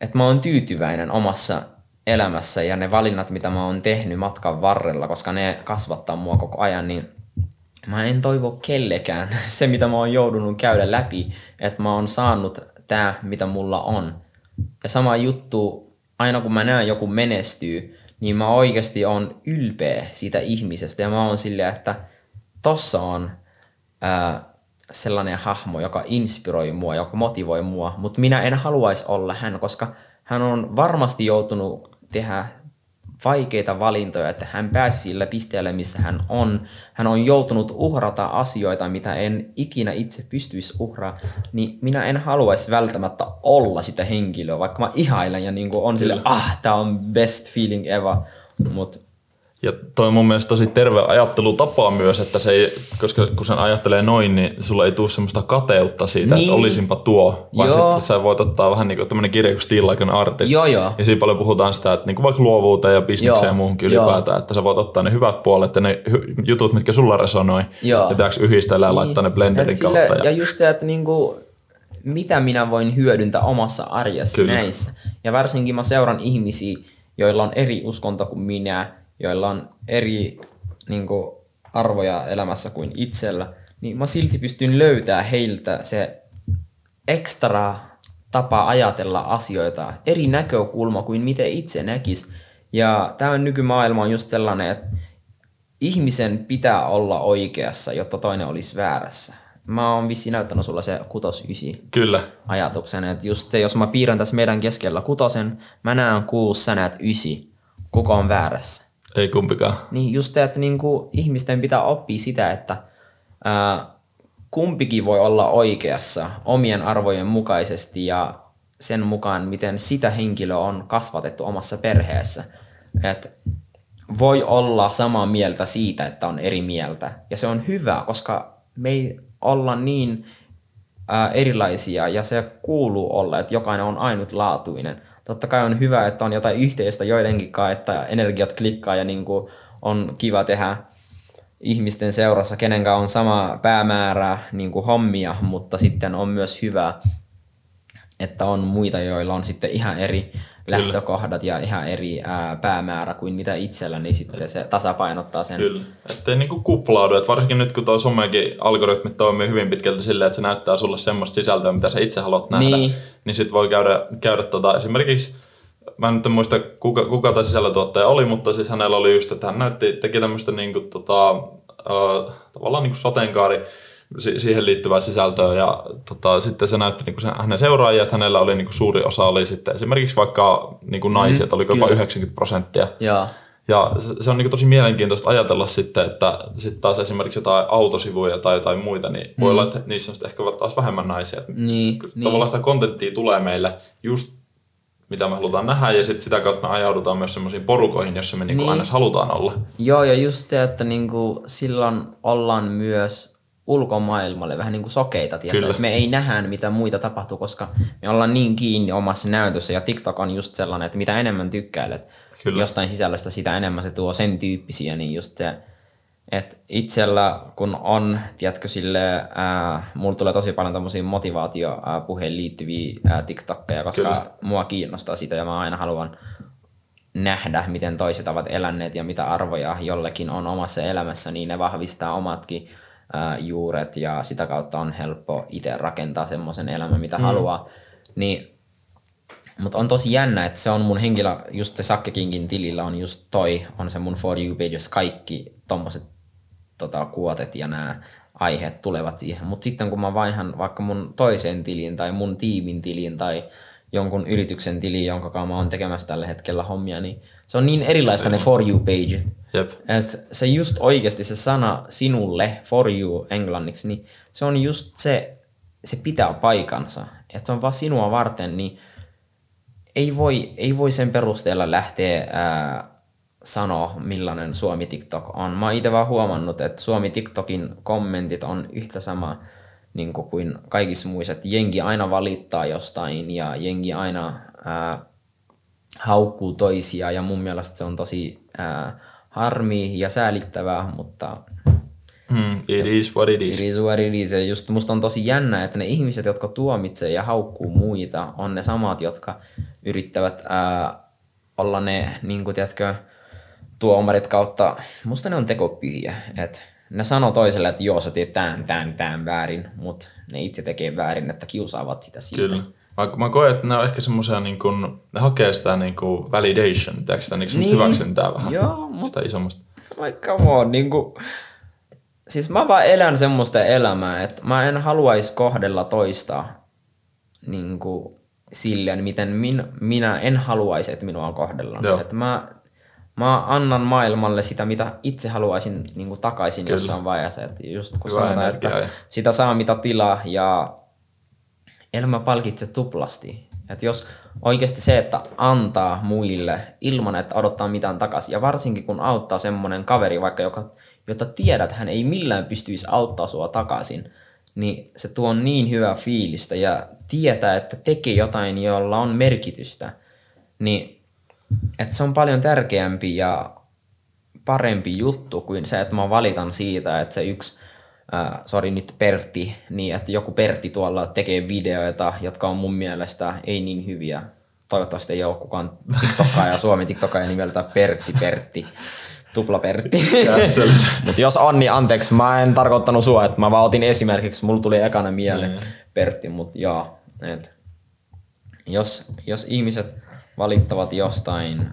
että mä oon tyytyväinen omassa elämässä ja ne valinnat, mitä mä oon tehnyt matkan varrella, koska ne kasvattaa mua koko ajan, niin mä en toivo kellekään se, mitä mä oon joudunut käydä läpi, että mä oon saanut tää, mitä mulla on. Ja sama juttu, aina kun mä näen joku menestyy, niin mä oikeasti oon ylpeä siitä ihmisestä ja mä oon silleen, että tossa on... sellainen hahmo, joka inspiroi mua, joka motivoi mua, mutta minä en haluaisi olla hän, koska hän on varmasti joutunut tehdä vaikeita valintoja, että hän pääsi sillä pisteellä, missä hän on. Hän on joutunut uhrata asioita, mitä en ikinä itse pystyisi uhraa, niin minä en haluaisi välttämättä olla sitä henkilöä, vaikka mä ihailen ja niin kuin on sille, tää on best feeling ever, mutta ja toi on mun mielestä tosi terve ajattelutapa myös, että se ei, koska kun sen ajattelee noin, niin sulla ei tule semmoista kateutta siitä, niin, että olisinpa tuo. Vaan sitten sä voit ottaa vähän niin kuin tämmöinen kirja kuin Still Like an Artist. Ja siinä paljon puhutaan sitä, että niin kuin vaikka luovuuteen ja bisnekseen ja muuhunkin ylipäätään, että sä voit ottaa ne hyvät puolet ja ne jutut, mitkä sulla resonoi. Ja tehdäänkö yhdistellä ja laittaa ne blenderin kautta. Ja just se, että niinku, mitä minä voin hyödyntää omassa arjessa näissä. Ja varsinkin mä seuran ihmisiä, joilla on eri uskonto kuin minä, joilla on eri niin kuin, arvoja elämässä kuin itsellä, niin mä silti pystyn löytämään heiltä se ekstra tapa ajatella asioita, eri näkökulma kuin miten itse näkisi. Ja tämä nykymaailma on just sellainen, että ihmisen pitää olla oikeassa, jotta toinen olisi väärässä. Mä oon vissiin näyttänyt sulla se 6-9 ajatuksen, että just se, jos mä piirrän tässä meidän keskellä 6, mä näen 6, sä näet 9, kuka on väärässä? Ei kumpikaan. Niin just se, että niinku ihmisten pitää oppia sitä, että kumpikin voi olla oikeassa omien arvojen mukaisesti ja sen mukaan, miten sitä henkilöä on kasvatettu omassa perheessä. Et voi olla samaa mieltä siitä, että on eri mieltä. Ja se on hyvä, koska me ei olla niin erilaisia ja se kuuluu olla, että jokainen on ainutlaatuinen. Totta kai on hyvä, että on jotain yhteistä joidenkin kanssa, että energiat klikkaa ja niin kuin on kiva tehdä ihmisten seurassa, kenenkä on sama päämäärä niin kuin hommia, mutta sitten on myös hyvä, että on muita, joilla on sitten ihan eri lähtökohdat ja ihan eri päämäärä kuin mitä itsellä, niin sitten se tasapainottaa sen. Kyllä, ettei niinku kuplaudu. Et varsinkin nyt, kun tuo somekin algoritmit toimii hyvin pitkälti silleen, että se näyttää sulle semmoista sisältöä, mitä sä itse haluat nähdä, niin sit voi käydä esimerkiksi, mä en nyt muista kuka tämä sisällötuottaja oli, mutta siis hänellä oli just, että hän teki tämmöistä niinku, tavallaan niinku sateenkaari, siihen liittyvää sisältöä ja sitten se näytti niinku hänen seuraajia, että hänellä oli niinku suuri osa oli sitten esimerkiksi vaikka niinku naiset, oliko jopa 90%. Ja se on niinku tosi mielenkiintoista ajatella sitten, että sitten taas esimerkiksi jotain autosivuja tai jotain muita, niin voi olla, että niissä on sitten ehkä taas vähemmän naisia. Tavallaan sitä kontenttia tulee meille just mitä me halutaan nähdä ja sitten sitä kautta me ajaudutaan myös semmoisiin porukoihin, jossa me niinku aina halutaan olla. Joo ja just se, että niinku silloin ollaan myös ulkomaailmalle vähän niin kuin sokeita, että me ei nähdä mitä muita tapahtuu, koska me ollaan niin kiinni omassa näytössä ja TikTok on just sellainen, että mitä enemmän tykkäilet jostain sisällöstä, sitä enemmän se tuo sen tyyppisiä, niin just se, että itsellä kun on, tiedätkö sille, mulla tulee tosi paljon tämmöisiä motivaatiopuheen liittyviä TikTokkeja, koska mua kiinnostaa sitä ja mä aina haluan nähdä, miten toiset ovat eläneet ja mitä arvoja jollekin on omassa elämässä, niin ne vahvistaa omatkin juuret ja sitä kautta on helppo itse rakentaa semmoisen elämän, mitä haluaa. Niin, mutta on tosi jännä, että se on mun henkilö, just se Sakke Kingin tilillä on just toi, on se mun For You page, jos kaikki tommoset kuotet ja nämä aiheet tulevat siihen. Mutta sitten kun mä vaihan vaikka mun toiseen tiliin tai mun tiimin tiliin tai jonkun yrityksen tiliin, jonka mä oon tekemässä tällä hetkellä hommia, niin se on niin erilaista ne For You pageit. Että se just oikeasti se sana sinulle, for you englanniksi, niin se on just se pitää paikansa. Että se on vaan sinua varten, niin ei voi sen perusteella lähteä sanoa, millainen Suomi TikTok on. Mä oon itse vaan huomannut, että Suomi TikTokin kommentit on yhtä sama niin kuin kaikissa muissa. Että jengi aina valittaa jostain ja jengi aina haukkuu toisia ja mun mielestä se on tosi harmi ja säälittävää, mutta it is what it is. It is what it is. Ja just musta on tosi jännä, että ne ihmiset, jotka tuomitsee ja haukkuu muita, on ne samat, jotka yrittävät olla ne, niin kuin tiedätkö, tuomarit kautta. Musta ne on tekopyhiä. Et ne sanoo toiselle, että joo, sä teet tämän väärin, mutta ne itse tekee väärin, että kiusaavat sitä siitä. Kyllä. Mä koen, että ne on ehkä semmoisia, niin kun, ne hakee sitä niin kun validation, tiedätkö sitä niin. hyväksyntää vähän, joo, sitä isommasta. Like, come on, niin kun, siis mä vaan elän semmoista elämää, että mä en haluaisi kohdella toista niin kun, silleen, miten minä en haluaisi, että minua on kohdellaan. Että mä annan maailmalle sitä, mitä itse haluaisin niin kun, takaisin jossain vaiheessa. Että just kun sanotaan, että sitä saa mitä tilaa ja elämä palkitsee tuplasti. Et jos oikeasti se, että antaa muille ilman, että odottaa mitään takaisin. Ja varsinkin kun auttaa semmoinen kaveri, vaikka jota tiedät, hän ei millään pystyisi auttaa sua takaisin, niin se tuo niin hyvää fiilistä ja tietää, että tekee jotain, jolla on merkitystä. Niin, että se on paljon tärkeämpi ja parempi juttu kuin se, että mä valitan siitä, että se yksi sori nyt Pertti, niin että joku Pertti tuolla tekee videoita, jotka on mun mielestä ei niin hyviä. Toivottavasti ei ole kukaan TikTokkaaja, Suomen TikTokkaaja nimeltä Pertti, tupla Pertti. Mutta jos on, niin anteeksi, mä en tarkoittanut sua, että mä vaan otin esimerkiksi, mulla tuli ekana mieleen Pertti, mutta joo. Jos ihmiset valittavat jostain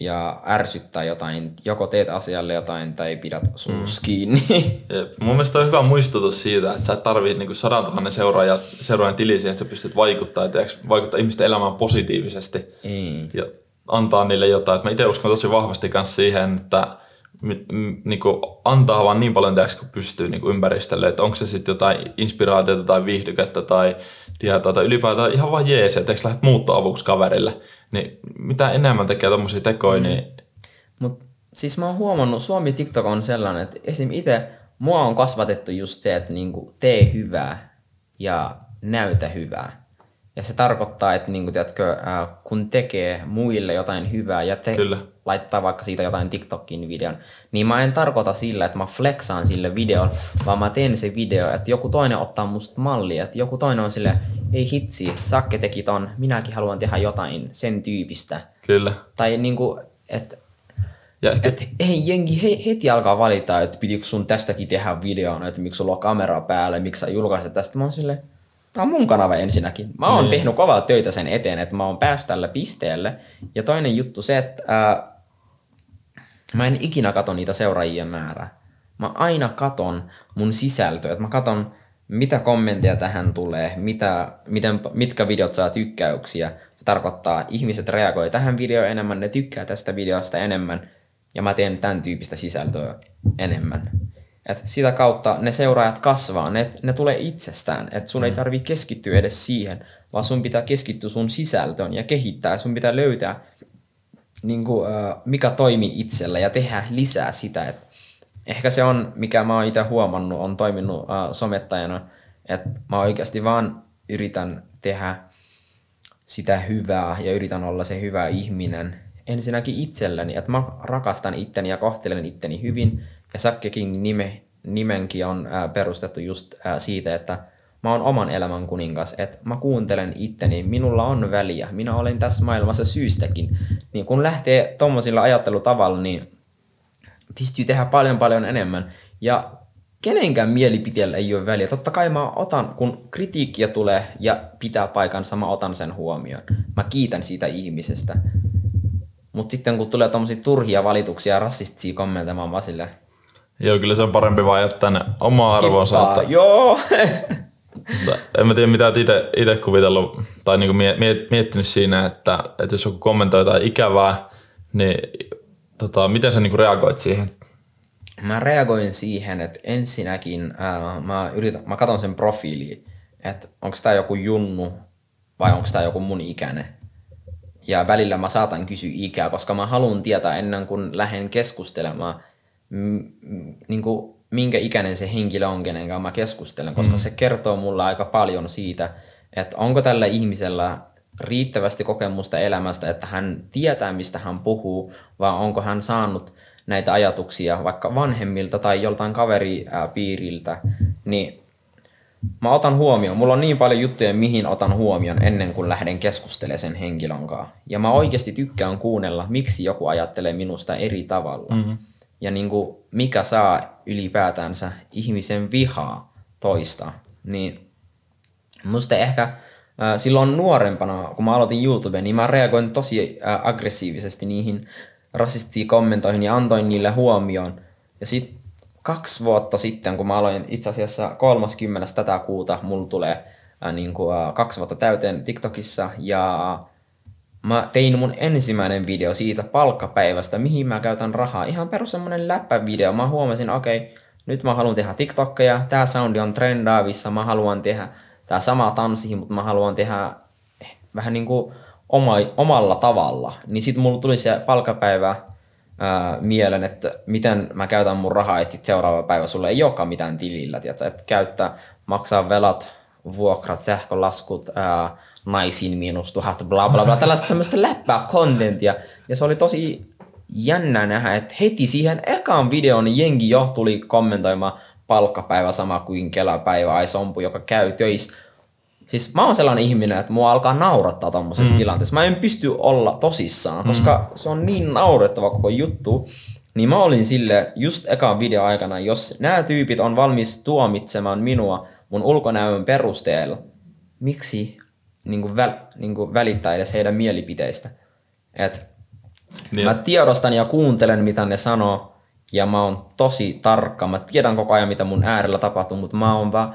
ja ärsyttää jotain, joko teet asialle jotain tai pidät suus kiinni. Mun mielestä on hyvä muistutus siitä, että sä et tarvii niinku 100 000 seuraajan tili siihen, että sä pystyt vaikuttaa ihmisten elämään positiivisesti ja antaa niille jotain. Et mä itse uskon tosi vahvasti myös siihen, että niinku antaa vaan niin paljon täksi, kun pystyy niinku ympäristölle, että onko se sitten jotain inspiraatiota tai viihdykettä tai tietoa tai ylipäätään ihan vaan jees, että eikö lähdet muuttoa avuksi kaverille. Niin mitä enemmän tekee tommosia tekoja, niin... Mut siis mä oon huomannut, Suomi TikTok on sellainen, että esimerkiksi itse mua on kasvatettu just se, että niinku tee hyvää ja näytä hyvää. Ja se tarkoittaa, että niinku, tiedätkö, kun tekee muille jotain hyvää ja laittaa vaikka siitä jotain TikTokin videon, niin mä en tarkoita sillä, että mä flexaan sille videon, vaan mä teen se video, että joku toinen ottaa musta mallia, että joku toinen on silleen, ei hitsi, Sakke teki ton, minäkin haluan tehdä jotain sen tyypistä. Kyllä. Tai niinku, että ei jengi heti alkaa valita, että pitikö sun tästäkin tehdä videon, että miksi sulla on kamera päällä, miksi sä julkaiset tästä. Mä oon silleen, tämä on mun kanava ensinnäkin. Mä oon tehnyt kovaa töitä sen eteen, että mä oon päässyt tällä pisteelle. Ja toinen juttu se, että mä en ikinä katso niitä seuraajien määrää. Mä aina katon mun sisältöä. Mä katon, mitä kommentteja tähän tulee, mitkä videot saa tykkäyksiä. Se tarkoittaa, ihmiset reagoi tähän videoon enemmän, ne tykkää tästä videosta enemmän. Ja mä teen tämän tyyppistä sisältöä enemmän. Et sitä kautta ne seuraajat kasvaa, ne tulee itsestään, että sun ei tarvitse keskittyä edes siihen, vaan sun pitää keskittyä sun sisältöön ja kehittää, sun pitää löytää niinku, mikä toimii itsellä ja tehdä lisää sitä. Et ehkä se on, mikä mä oon itse huomannut, on toiminut somettajana, että mä oikeasti vaan yritän tehdä sitä hyvää ja yritän olla se hyvä ihminen ensinnäkin itselleni, että mä rakastan itteni ja kohtelen itteni hyvin. Ja Sakke King nimenkin on perustettu just siitä, että mä oon oman elämän kuningas, että mä kuuntelen itteni, minulla on väliä, minä olen tässä maailmassa syystäkin. Niin kun lähtee tommosilla ajattelutavalla, niin pystyy tehdä paljon enemmän. Ja kenenkään mielipiteellä ei ole väliä. Totta kai mä otan, kun kritiikkiä tulee ja pitää paikansa, mä otan sen huomioon. Mä kiitän siitä ihmisestä. Mut sitten kun tulee tommosia turhia valituksia ja rassistisia kommentteja, mä oon vaan silleen, joo, kyllä se on parempi vaan jättää ne omaa arvoonsa. Että... joo. En mä tiedä, mitä oot ite kuvitellut tai niinku miettinyt siinä, että jos joku kommentoi jotain ikävää, niin miten sä niinku reagoit siihen? Mä reagoin siihen, että ensinnäkin mä katson sen profiiliin, että onko tää joku junnu vai onko tää joku mun ikäinen. Ja välillä mä saatan kysyä ikää, koska mä haluan tietää ennen kuin lähden keskustelemaan, minkä ikäinen se henkilö on, kenen kanssa mä keskustelen, koska se kertoo mulle aika paljon siitä, että onko tällä ihmisellä riittävästi kokemusta elämästä, että hän tietää, mistä hän puhuu, vai onko hän saanut näitä ajatuksia vaikka vanhemmilta tai joltain kaveripiiriltä, niin mä otan huomioon. Mulla on niin paljon juttuja, mihin otan huomioon ennen kuin lähden keskustelemaan sen henkilön kanssa. Ja mä oikeasti tykkään kuunnella, miksi joku ajattelee minusta eri tavalla. Mm-hmm. Ja niin kuin mikä saa ylipäätänsä ihmisen vihaa toista. Niin musta ehkä silloin nuorempana, kun mä aloitin YouTubeen, niin mä reagoin tosi aggressiivisesti niihin rasistisiin kommentoihin ja antoin niille huomioon. Ja sit 2 vuotta sitten, kun mä aloin itse asiassa 30. tätä kuuta, mulla tulee 2 vuotta täyteen TikTokissa ja... mä tein mun ensimmäinen video siitä palkkapäivästä, mihin mä käytän rahaa. Ihan perus semmonen läppävideo. Mä huomasin, okei, nyt mä haluan tehdä TikTokkeja. Tää soundi on trendaavissa. Mä haluan tehdä tää sama tanssi, mutta mä haluan tehdä vähän niinku omalla tavalla. Niin sit mulla tuli se palkkapäivä mielen, että miten mä käytän mun rahaa. Et sit seuraava päivä sulla ei olekaan mitään tilillä. Tiiätsä? Et käyttää, maksaa velat, vuokrat, sähkölaskut, naisiin -1 000, bla bla bla, tällaista läppää kontentia. Ja se oli tosi jännä nähdä, että heti siihen ekaan videoon jengi jo tuli kommentoimaan palkkapäivä sama kuin kelapäivä, ai sompu, joka käy töissä. Siis mä oon sellainen ihminen, että mua alkaa naurattaa tommosessa tilanteessa. Mä en pysty olla tosissaan, koska se on niin naurettava koko juttu. Niin mä olin sille just ekaan video aikana, jos nämä tyypit on valmis tuomitsemaan minua mun ulkonäön perusteella, miksi välittää edes heidän mielipiteistä. Et niin. Mä tiedostan ja kuuntelen, mitä ne sanoo, ja mä oon tosi tarkka. Mä tiedän koko ajan, mitä mun äärellä tapahtuu, mutta mä oon vaan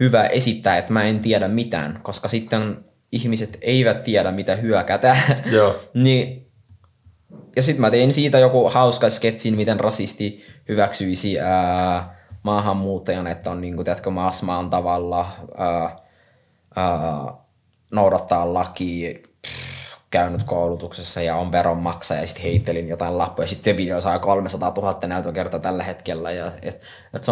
hyvä esittää, että mä en tiedä mitään, koska sitten ihmiset eivät tiedä, mitä hyökätään. Niin Ja sit mä tein siitä joku hauska sketsin, miten rasisti hyväksyisi maahanmuuttajan, että on niinku tätkö maasmaan tavalla noudattaa lakia, käynyt koulutuksessa ja on veronmaksaja ja sit heittelin jotain lappuja ja sit se video saa 300 000 näytökertaa tällä hetkellä ja et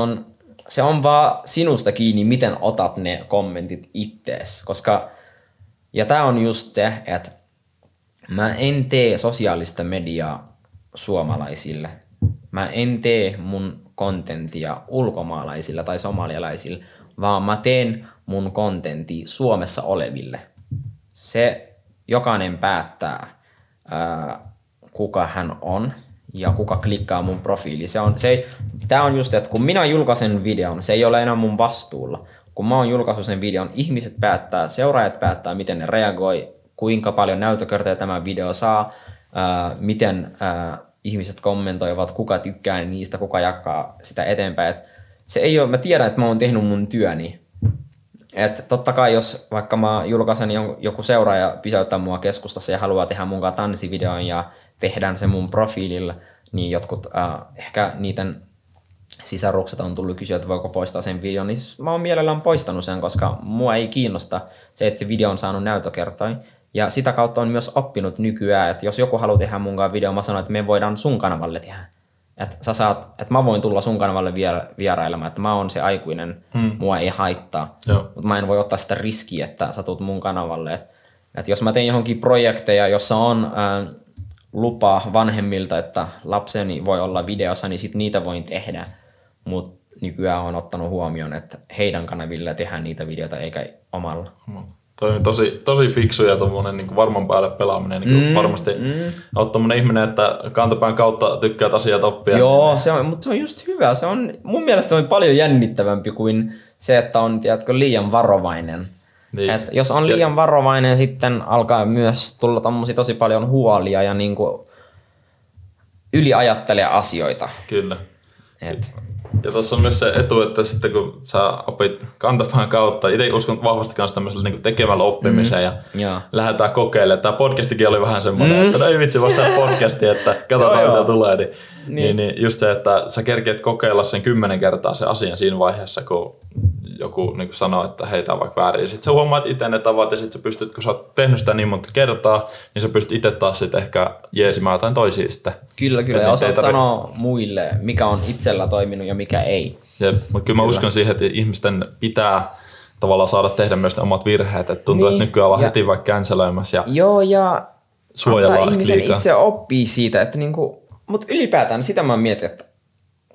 se on vaan sinusta kiinni, miten otat ne kommentit ittees, koska ja tää on just se, että mä en tee sosiaalista mediaa suomalaisille. Mä en tee mun kontenttia ulkomaalaisille tai somalialaisille, vaan mä teen mun kontentti Suomessa oleville. Se jokainen päättää, kuka hän on ja kuka klikkaa mun profiili. Tää on just, että kun minä julkaisen videon, se ei ole enää mun vastuulla. Kun mä oon julkaissut sen videon, ihmiset päättää, seuraajat päättää, miten ne reagoi, kuinka paljon näytökertoja tämä video saa, miten ihmiset kommentoivat, kuka tykkää niistä, kuka jakaa sitä eteenpäin. Et se ei ole, mä tiedän, että mä oon tehnyt mun työni. Et totta kai, jos vaikka mä julkaisen, niin joku seuraaja pysäyttää mua keskustassa ja haluaa tehdä mun kanssa tanssivideon ja tehdään se mun profiililla, niin jotkut ehkä niiden sisarukset on tullut kysyä, että voiko poistaa sen videon, niin siis mä oon mielellään poistanut sen, koska mua ei kiinnosta se, että se video on saanut näytökertoja. Ja sitä kautta on myös oppinut nykyään, että jos joku haluaa tehdä munkaan video, mä sanon, että me voidaan sun kanavalle tehdä. Että sä saat, että mä voin tulla sun kanavalle vierailemaan, että mä oon se aikuinen, mua ei haittaa. Mutta mä en voi ottaa sitä riskiä, että sä tulet mun kanavalle. Että jos mä teen johonkin projekteja, jossa on lupa vanhemmilta, että lapseni voi olla videossa, niin sit niitä voin tehdä. Mutta nykyään on ottanut huomioon, että heidän kanavilla tehdään niitä videoita eikä omalla. Toi on tosi fiksu ja tommonen niin varman päälle pelaaminen. Niin varmasti olet tommonen ihminen, että kantapään kautta tykkäät asiat oppia. Joo, mutta se on just hyvä. Se on mun mielestä on paljon jännittävämpi kuin se, että on tiedätkö, liian varovainen. Niin. Et jos on liian varovainen, sitten alkaa myös tulla tommosia tosi paljon huolia ja niin kuin yliajattelee asioita. Kyllä. Ja tuossa on myös se etu, että sitten kun sä opit kantapään kautta, itse uskon vahvasti myös tämmöiselle niin tekemällä oppimiseen ja lähdetään kokeilemaan. Tämä podcastikin oli vähän semmoinen, että ei vitsi vasta podcasti, että katsotaan mitä tulee. Niin just se, että sä kerkeet kokeilla sen 10 kertaa sen asian siinä vaiheessa, kun joku niin sanoo, että hei tää on vaikka väärin. Sitten sä huomaat itse ne tavat ja sitten sä pystyt, kun sä oot tehnyt sitä niin monta kertaa, niin sä pystyt itse taas sitten ehkä jeesimään jotain toisia sitten. Kyllä. Ja osaat sanoa muille, mikä on itsellä toiminut ja mikä ei. Jep, mutta kyllä mä uskon siihen, että ihmisten pitää tavallaan saada tehdä myös ne omat virheet. Et tuntuu, että nykyään ollaan heti vaikka känselöimässä ja suojellaan liikaa. Ihmisen itse oppii siitä, että niinku, mutta ylipäätään sitä mä mietin, että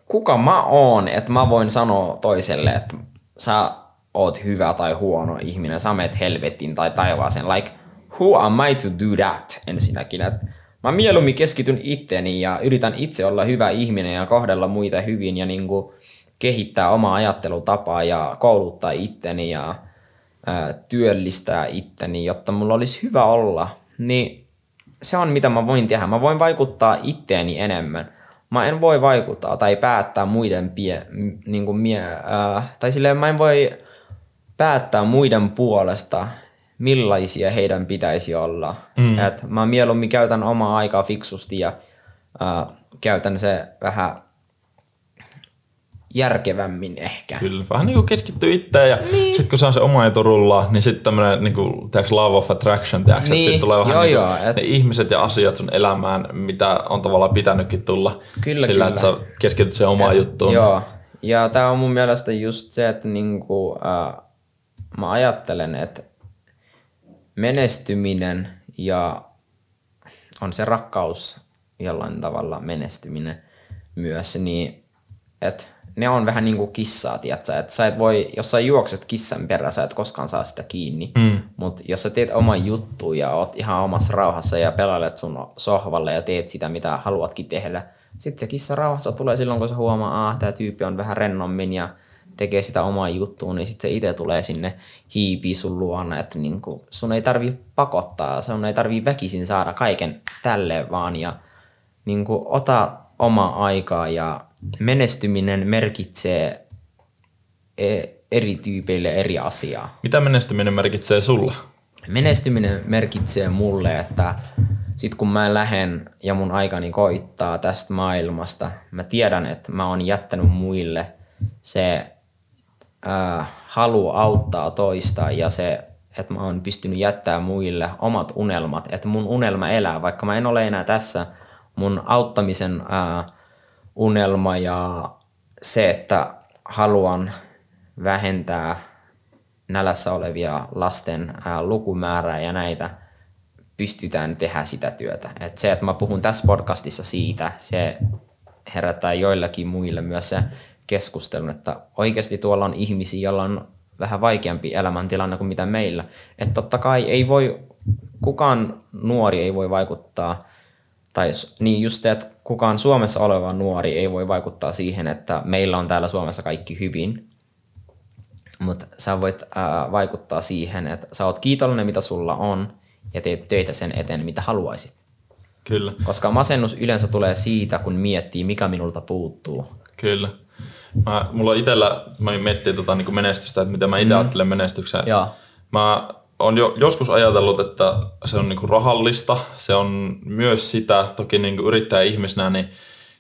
kuka mä oon, että mä voin sanoa toiselle, että sä oot hyvä tai huono ihminen, sä meet helvetin tai taivaaseen. Like, who am I to do that ensinnäkin? Et mä mieluummin keskityn itteeni ja yritän itse olla hyvä ihminen ja kohdella muita hyvin ja niinku kehittää omaa ajattelutapaa ja kouluttaa itteni ja työllistää itteni, jotta mulla olisi hyvä olla. Niin se on mitä mä voin tehdä. Mä voin vaikuttaa itteeni enemmän. Mä en voi vaikuttaa tai päättää muiden tai silleen mä en voi päättää muiden puolesta, millaisia heidän pitäisi olla. Et mä mieluummin käytän omaa aikaa fiksusti ja käytän se vähän järkevämmin ehkä. Kyllä, vähän niin kuin keskittyy itteen ja sitten kun se on se oma etu rullaa, niin sitten tämmöinen niin love of attraction, että sitten tulee vähän ne ihmiset ja asiat sun elämään, mitä on tavallaan pitänytkin tulla kyllä. Että sä keskityt sen omaan juttuun. Joo, ja tää on mun mielestä just se, että niinku, mä ajattelen, että menestyminen ja on se rakkaus jollain tavalla menestyminen myös, niin että ne on vähän niin kuin kissaa, tiiätsä, että sä et voi, jos sä juokset kissan perään, sä et koskaan saa sitä kiinni, mutta jos sä teet oman juttuun ja oot ihan omassa rauhassa ja pelailet sun sohvalle ja teet sitä, mitä haluatkin tehdä, sit se kissa rauhassa tulee silloin, kun sä huomaa, tää tyyppi on vähän rennommin ja tekee sitä omaa juttuun, niin sit se itse tulee sinne hiipii sun luona, että niin kuin, sun ei tarvii pakottaa, sun ei tarvii väkisin saada kaiken tälleen vaan ja niin kuin, ota omaa aikaa ja menestyminen merkitsee eri tyypeille eri asiaa. Mitä menestyminen merkitsee sulle? Menestyminen merkitsee mulle, että sit kun mä lähen ja mun aikani koittaa tästä maailmasta, mä tiedän, että mä oon jättänyt muille se halu auttaa toista ja se, että mä oon pystynyt jättämään muille omat unelmat, että mun unelma elää, vaikka mä en ole enää tässä, mun auttamisen unelma ja se, että haluan vähentää nälässä olevia lasten lukumäärää ja näitä, pystytään tehdä sitä työtä. Et se, että mä puhun tässä podcastissa siitä, se herättää joillakin muille myös se keskustelun, että oikeasti tuolla on ihmisiä, joilla on vähän vaikeampi elämäntilanne kuin mitä meillä. Että totta kai ei voi, kukaan nuori ei voi vaikuttaa, tai niin just se, että kukaan Suomessa oleva nuori ei voi vaikuttaa siihen, että meillä on täällä Suomessa kaikki hyvin. Mutta sä voit vaikuttaa siihen, että sä oot kiitollinen, mitä sulla on, ja teet töitä sen eteen, mitä haluaisit. Kyllä. Koska masennus yleensä tulee siitä, kun miettii, mikä minulta puuttuu. Kyllä. Mulla itsellä, mä miettiin niin kuin menestystä, että mitä mä itse ajattelen menestykseen. Ja. Mä oon joskus ajatellut, että se on niin kuin rahallista. Se on myös sitä, toki niin kuin yrittäjä-ihmisenä niin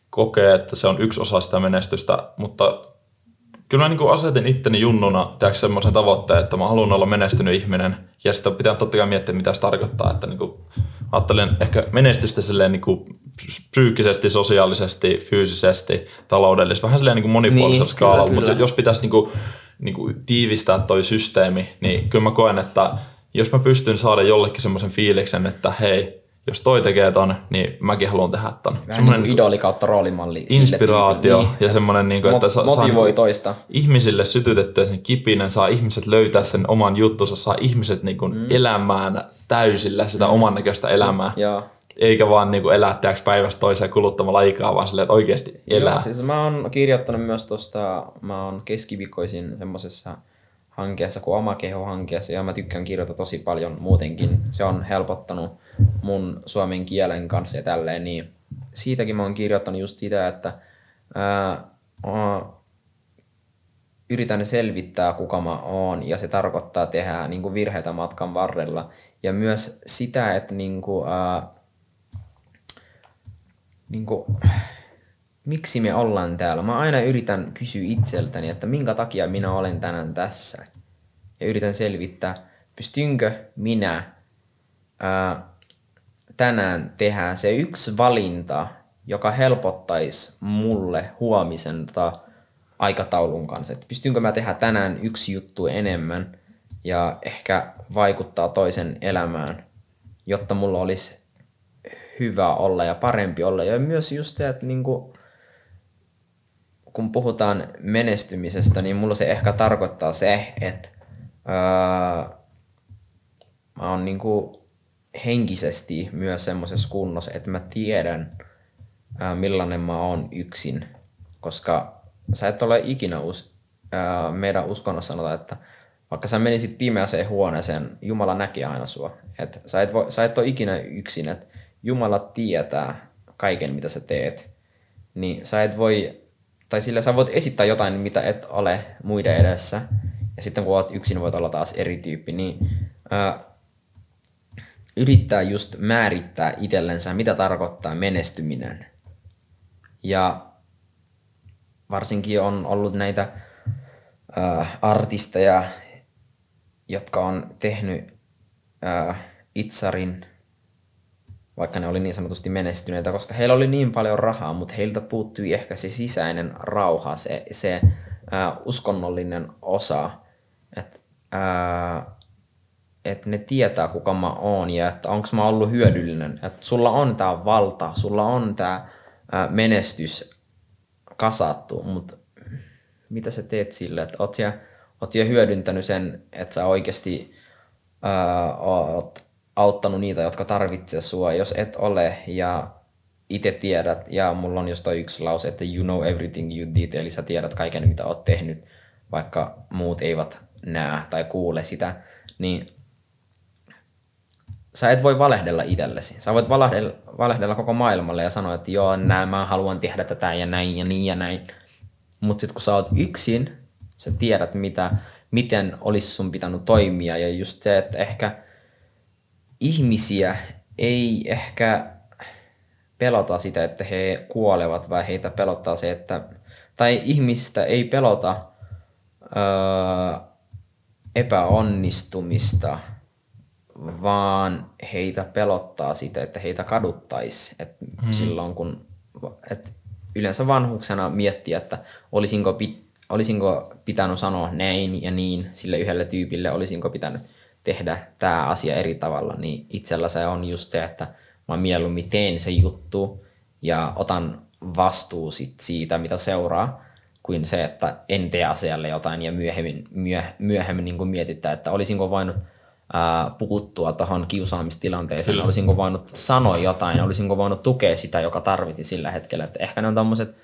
kokee, että se on yksi osa sitä menestystä, mutta kyllä mä niin kuin asetin itteni junnuna tehdäkö semmoisen tavoitteen, että mä haluan olla menestynyt ihminen. Ja sitten pitää totta kai miettiä, mitä se tarkoittaa. Että niin kuin, ajattelen ehkä menestystä silleen niin kuin psyykkisesti, sosiaalisesti, fyysisesti, taloudellisesti. Vähän silleen niin kuin monipuolisella skaalalla. Mutta jos pitäisi niin kuin tiivistää toi systeemi, niin kyllä mä koen, että jos mä pystyn saada jollekin semmoisen fiiliksen, että hei, jos toi tekee ton, niin mäkin haluan tehdä ton. Vähän niin idoli kautta roolimalli. Inspiraatio niin, ja semmoinen, niin että motivoi toista. Ihmisille sytytettyä sen kipinen, saa ihmiset löytää sen oman juttunsa, saa ihmiset niin kuin elämään täysillä sitä oman näköistä elämää. Ja. Eikä vaan niin kuin elää päivästä toiseen kuluttamalla aikaa, vaan silleen, että oikeasti elää. Joo, siis mä oon kirjoittanut myös tuosta, mä oon keskiviikkoisin semmosessa hankkeessa kuin Omakeho-hankkeessa ja mä tykkään kirjoita tosi paljon muutenkin. Se on helpottanut mun suomen kielen kanssa ja tälleen, niin siitäkin mä oon kirjoittanut just sitä, että yritän selvittää kuka mä oon ja se tarkoittaa tehdä niin kuin virheitä matkan varrella ja myös sitä, että miksi me ollaan täällä. Mä aina yritän kysyä itseltäni, että minkä takia minä olen tänään tässä ja yritän selvittää, pystynkö minä tänään tehdään se yksi valinta, joka helpottaisi mulle huomisen aikataulun kanssa. Et pystynkö mä tehdä tänään yksi juttu enemmän ja ehkä vaikuttaa toisen elämään, jotta mulla olisi hyvä olla ja parempi olla. Ja myös just se, että kun puhutaan menestymisestä, niin mulla se ehkä tarkoittaa se, että mä oon henkisesti myös semmoisessa kunnossa, että mä tiedän, millainen mä oon yksin. Koska sä et ole ikinä, meidän uskonnossa sanotaan, että vaikka sä menisit pimeäseen huoneeseen, Jumala näkee aina sua. Et sä et ole ikinä yksin, että Jumala tietää kaiken, mitä sä teet. Niin sä et voi, tai sillä sä voit esittää jotain, mitä et ole muiden edessä. Ja sitten kun oot yksin, voit olla taas eri tyyppi. Niin, yrittää just määrittää itsellensä, mitä tarkoittaa menestyminen. Ja varsinkin on ollut näitä artisteja, jotka on tehnyt itsarin, vaikka ne oli niin sanotusti menestyneitä, koska heillä oli niin paljon rahaa, mutta heiltä puuttui ehkä se sisäinen rauha, se uskonnollinen osa. Että ne tietää, kuka mä oon ja että onko mä ollut hyödyllinen. Että sulla on tää valta, sulla on tää menestys kasattu, mutta mitä sä teet sille? Että oot sä hyödyntänyt sen, että sä oikeasti oot auttanut niitä, jotka tarvitsee sua. Jos et ole ja itse tiedät, ja mulla on jostain yksi lause, että you know everything you did, eli sä tiedät kaiken, mitä oot tehnyt, vaikka muut eivät näe tai kuule sitä, niin sä et voi valehdella itsellesi. Sä voit valehdella koko maailmalle ja sanoa, että joo, mä haluan tehdä tätä ja näin ja niin ja näin. Mutta sit kun sä oot yksin, sä tiedät miten olisi sun pitänyt toimia. Ja just se, että ehkä ihmisiä ei ehkä pelota sitä, että he kuolevat, vai heitä pelottaa se, että... Tai ihmistä ei pelota epäonnistumista, vaan heitä pelottaa sitä, että heitä kaduttaisi. Et silloin kun, et yleensä vanhuksena miettii, että olisinko pitänyt sanoa näin ja niin sille yhdelle tyypille, olisinko pitänyt tehdä tämä asia eri tavalla, niin itsellä se on just se, että mä mieluummin teen se juttu ja otan vastuu siitä, mitä seuraa, kuin se, että en tee asialle jotain ja myöhemmin niin kuin mietittää, että olisinko voinut puuttua tuohon kiusaamistilanteeseen, olisinko voinut sanoa jotain, olisinko voinut tukea sitä, joka tarvitsi sillä hetkellä. Että ehkä ne on tommoset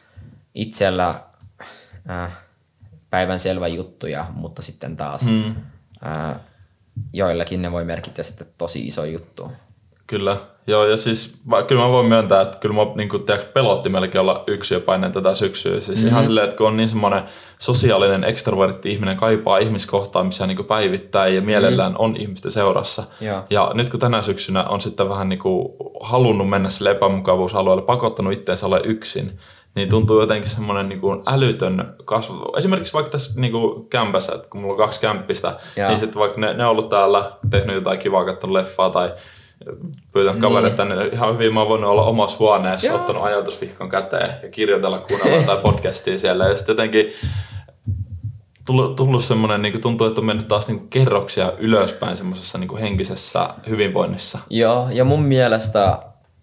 itsellä päivänselvä juttuja, mutta sitten taas joillakin ne voi merkitä sitten tosi iso juttu. Kyllä. Joo, ja siis kyllä mä voin myöntää, että kyllä mä niin tiedätkö, pelotti melkein olla yksiöpäinen tätä syksyä. Siis ihan silleen, että kun on niin semmoinen sosiaalinen ekstrovertti ihminen, kaipaa ihmiskohtaamisia niin päivittäin ja mielellään on ihmisten seurassa. Ja nyt kun tänä syksynä on sitten vähän niin kuin halunnut mennä sille epämukavuusalueelle, pakottanut itteensä ole yksin, niin tuntuu jotenkin semmoinen niin kuin älytön kasvu. Esimerkiksi vaikka tässä niin kuin kämpässä, että kun mulla on 2 kämppistä, niin sitten vaikka ne on ollut täällä, tehnyt jotain kivaa, katsonut leffaa tai... pyytänyt kavereita tänne. Ihan hyvin mä oon voinut olla omassa huoneessa, ottanut ajatusvihkon käteen ja kirjoitella, kuunnella tai podcastia siellä. Ja sitten jotenkin tullut semmoinen, niin tuntuu, että on mennyt taas niin kerroksia ylöspäin semmoisessa niin henkisessä hyvinvoinnissa. Joo, ja mun mielestä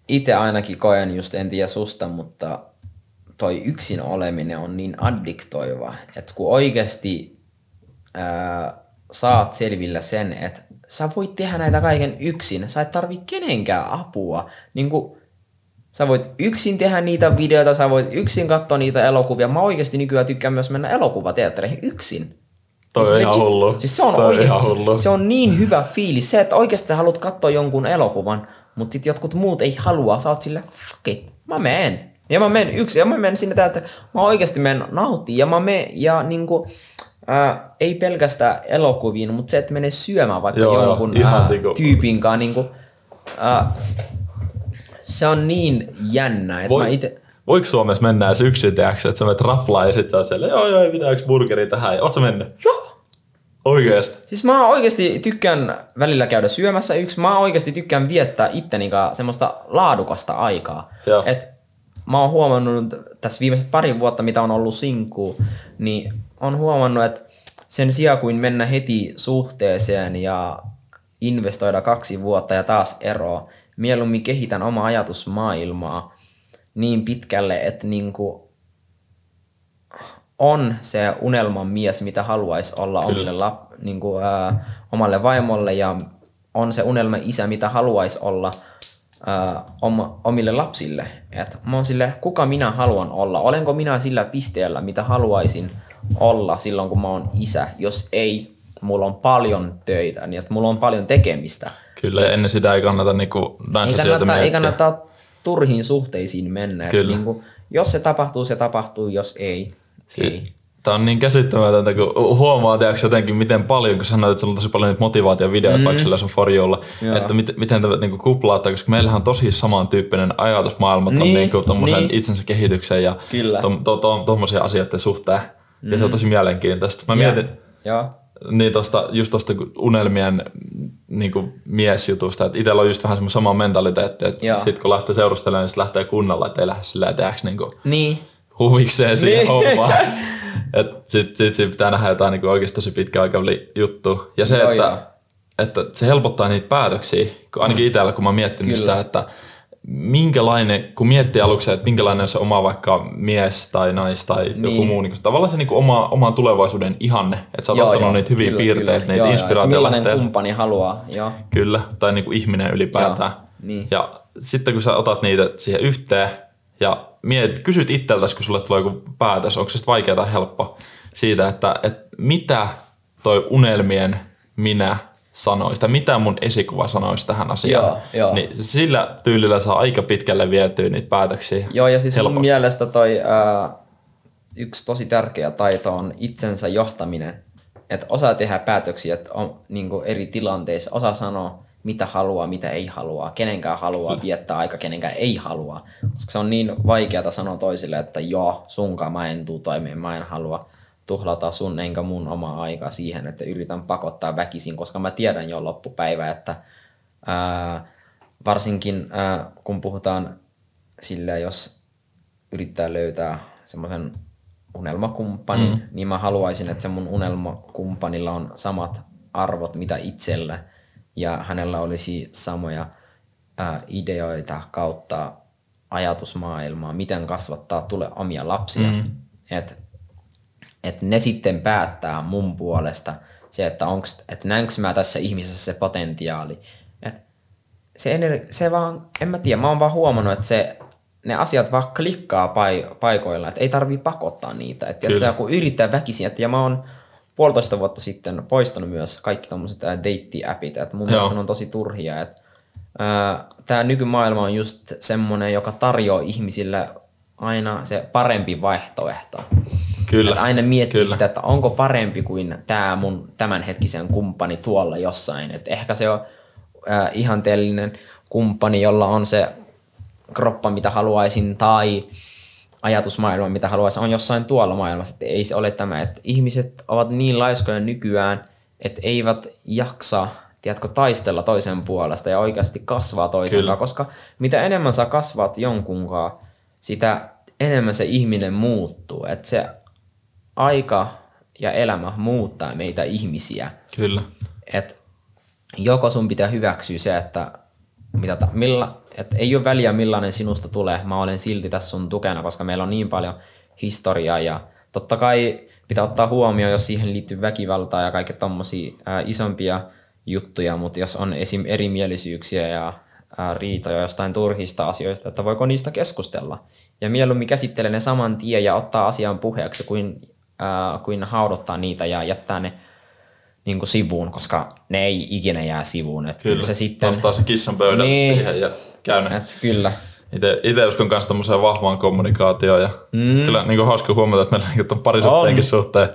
itse ainakin koen just, en tiedä susta, mutta toi yksin oleminen on niin addiktoiva, että kun oikeasti saat selvillä sen, että sä voit tehdä näitä kaiken yksin. Sä et tarvii kenenkään apua. Niin kun, sä voit yksin tehdä niitä videoita, sä voit yksin katsoa niitä elokuvia. Mä oikeesti nykyään tykkään myös mennä elokuvateattereihin yksin. Toi on ihan hullu. Siis se on oikeesti, se on niin hyvä fiilis. Se, että oikeesti sä haluat katsoa jonkun elokuvan, mutta sit jotkut muut ei halua. Sä oot silleen, fuck it, mä menen. Ja mä menen yksin, ja mä menen sinne teatteriin. Mä oikeesti menen nauttiin, ja mä menen, ja niinku... ei pelkästään elokuviin, mutta se, että menee syömään vaikka jonkun tyypinkaan. Niin se on niin jännä. Että voiko Suomessa mennä edes yksin teaksi, että sä menet raflaan ja sit sä oot siellä, joo, ei mitään, yksi burgeri tähän. Oot sä mennyt? Joo. Oikeesti? Siis mä oikeesti tykkään välillä käydä syömässä yksi. Mä oikeesti tykkään viettää ittenikaan semmoista laadukasta aikaa. Et mä oon huomannut tässä viimeiset pari vuotta, mitä on ollut sinkku, niin on huomannut, että sen sijaan kuin mennä heti suhteeseen ja investoida 2 vuotta ja taas eroa, mieluummin kehitän omaa ajatusmaailmaa niin pitkälle, että niinku on se unelman mies, mitä haluaisi olla omalle vaimolle, ja on se unelman isä, mitä haluaisi olla omille lapsille. Et mä oon sille, kuka minä haluan olla? Olenko minä sillä pisteellä, mitä haluaisin olla silloin, kun mä oon isä? Jos ei, mulla on paljon töitä, niin että mulla on paljon tekemistä. Kyllä, ja ennen sitä ei kannata niinku näissä miettiä. Ei kannata turhiin suhteisiin mennä. Niinku, jos se tapahtuu, jos ei, ei. Tämä on niin käsittämätöntä, kun huomaa teoksi jotenkin, miten paljon, kun sanoit, että sulla on tosi paljon niitä motivaatiovideoita vaikka sillä sun For Youlla, että miten tämä niinku kuplauttaa, koska meillähän on tosi samantyyppinen ajatusmaailma tuommoisen itsensä kehityksen ja tuommoisia asioiden suhteen. Ja se on tosi mielenkiintoista. Mä mietin niin tosta unelmien niin miesjutusta, että itsellä on just vähän semmoinen sama mentaliteetti, että sit kun lähtee seurustelemaan, niin se lähtee kunnolla, ettei lähde silleen tehdäks huvikseen siihen hommaan. Sitten pitää nähdä jotain niin oikeasti tosi pitkä aikavälin juttu. Ja se, että se helpottaa niitä päätöksiä, ainakin itsellä, kun mä miettinyt sitä, että minkälainen, kun miettii aluksi, että minkälainen on se oma vaikka mies tai nais tai joku muu, niin tavallaan se niin oma tulevaisuuden ihanne, että sä oot ottanut niitä hyviä piirteitä, niitä inspiraatiolähteitä. Millainen kumppani haluaa. Kyllä, tai niin kuin ihminen ylipäätään. Ja sitten kun sä otat niitä siihen yhteen ja kysyt itseltäsi, kun sulle tulee joku päätös, onko se sitten vaikea tai helppo siitä, että mitä toi unelmien minä sanoi, mitä mun esikuva sanoisi tähän asiaan. Niin sillä tyylillä saa aika pitkälle vietyä niitä päätöksiä. Joo, ja siis helposti. Mun mielestä toi yksi tosi tärkeä taito on itsensä johtaminen. Että osaa tehdä päätöksiä, että on, niin eri tilanteissa, osaa sanoa mitä haluaa, mitä ei haluaa, kenenkään haluaa viettää aika, kenenkään ei halua. Koska se on niin vaikeata sanoa toisille, että joo, sunkaan mä en tuu toimeen, mä en halua tuhlata sun enkä mun omaa aikaa siihen, että yritän pakottaa väkisin, koska mä tiedän jo loppupäivä, että varsinkin kun puhutaan sillä, jos yrittää löytää semmoisen unelmakumppanin, niin mä haluaisin, että se mun unelmakumppanilla on samat arvot mitä itsellä ja hänellä olisi samoja ideoita kautta ajatusmaailmaa, miten kasvattaa tulee omia lapsia. Että ne sitten päättää mun puolesta se, että näenkö mä tässä ihmisessä se potentiaali. Se vaan, en mä tiedä, mä oon vaan huomannut, että ne asiat vaan klikkaa paikoilla, että ei tarvii pakottaa niitä. Että kun yrittää väkisin, ja mä oon 1,5 vuotta sitten poistanut myös kaikki tommoset deitti-appit, että mun mielestä ne on tosi turhia. Tää nykymaailma on just semmonen, joka tarjoaa ihmisille aina se parempi vaihtoehto. Kyllä. Että aina miettii sitä, että onko parempi kuin tää mun tämänhetkisen kumppani tuolla jossain. Että ehkä se on ihanteellinen kumppani, jolla on se kroppa, mitä haluaisin, tai ajatusmaailma, mitä haluaisin, on jossain tuolla maailmassa. Että ei se ole tämä, että ihmiset ovat niin laiskoja nykyään, että eivät jaksa taistella toisen puolesta ja oikeasti kasvaa toisenkaan, koska mitä enemmän sä kasvaat jonkunkaan, sitä enemmän se ihminen muuttuu. Että se aika ja elämä muuttaa meitä ihmisiä. Kyllä. Että joko sun pitää hyväksyä se, että ei ole väliä millainen sinusta tulee, mä olen silti tässä sun tukena, koska meillä on niin paljon historiaa ja totta kai pitää ottaa huomioon, jos siihen liittyy väkivaltaa ja kaikki tommosia isompia juttuja, mutta jos on esim. Erimielisyyksiä ja riitoja jostain turhista asioista, että voiko niistä keskustella. Ja mieluummin käsittelee ne saman tien ja ottaa asian puheeksi kuin haudottaa niitä ja jättää ne niin kuin sivuun, koska ne ei ikinä jää sivuun. Että kyllä, se sitten vastaa se kissan pöydälle siihen ja käy ne. Kyllä. Itse uskon myös tommoseen vahvaan kommunikaatioon ja kyllä niin kuin hauska huomata, että meillä on parisuhteenkin suhteen.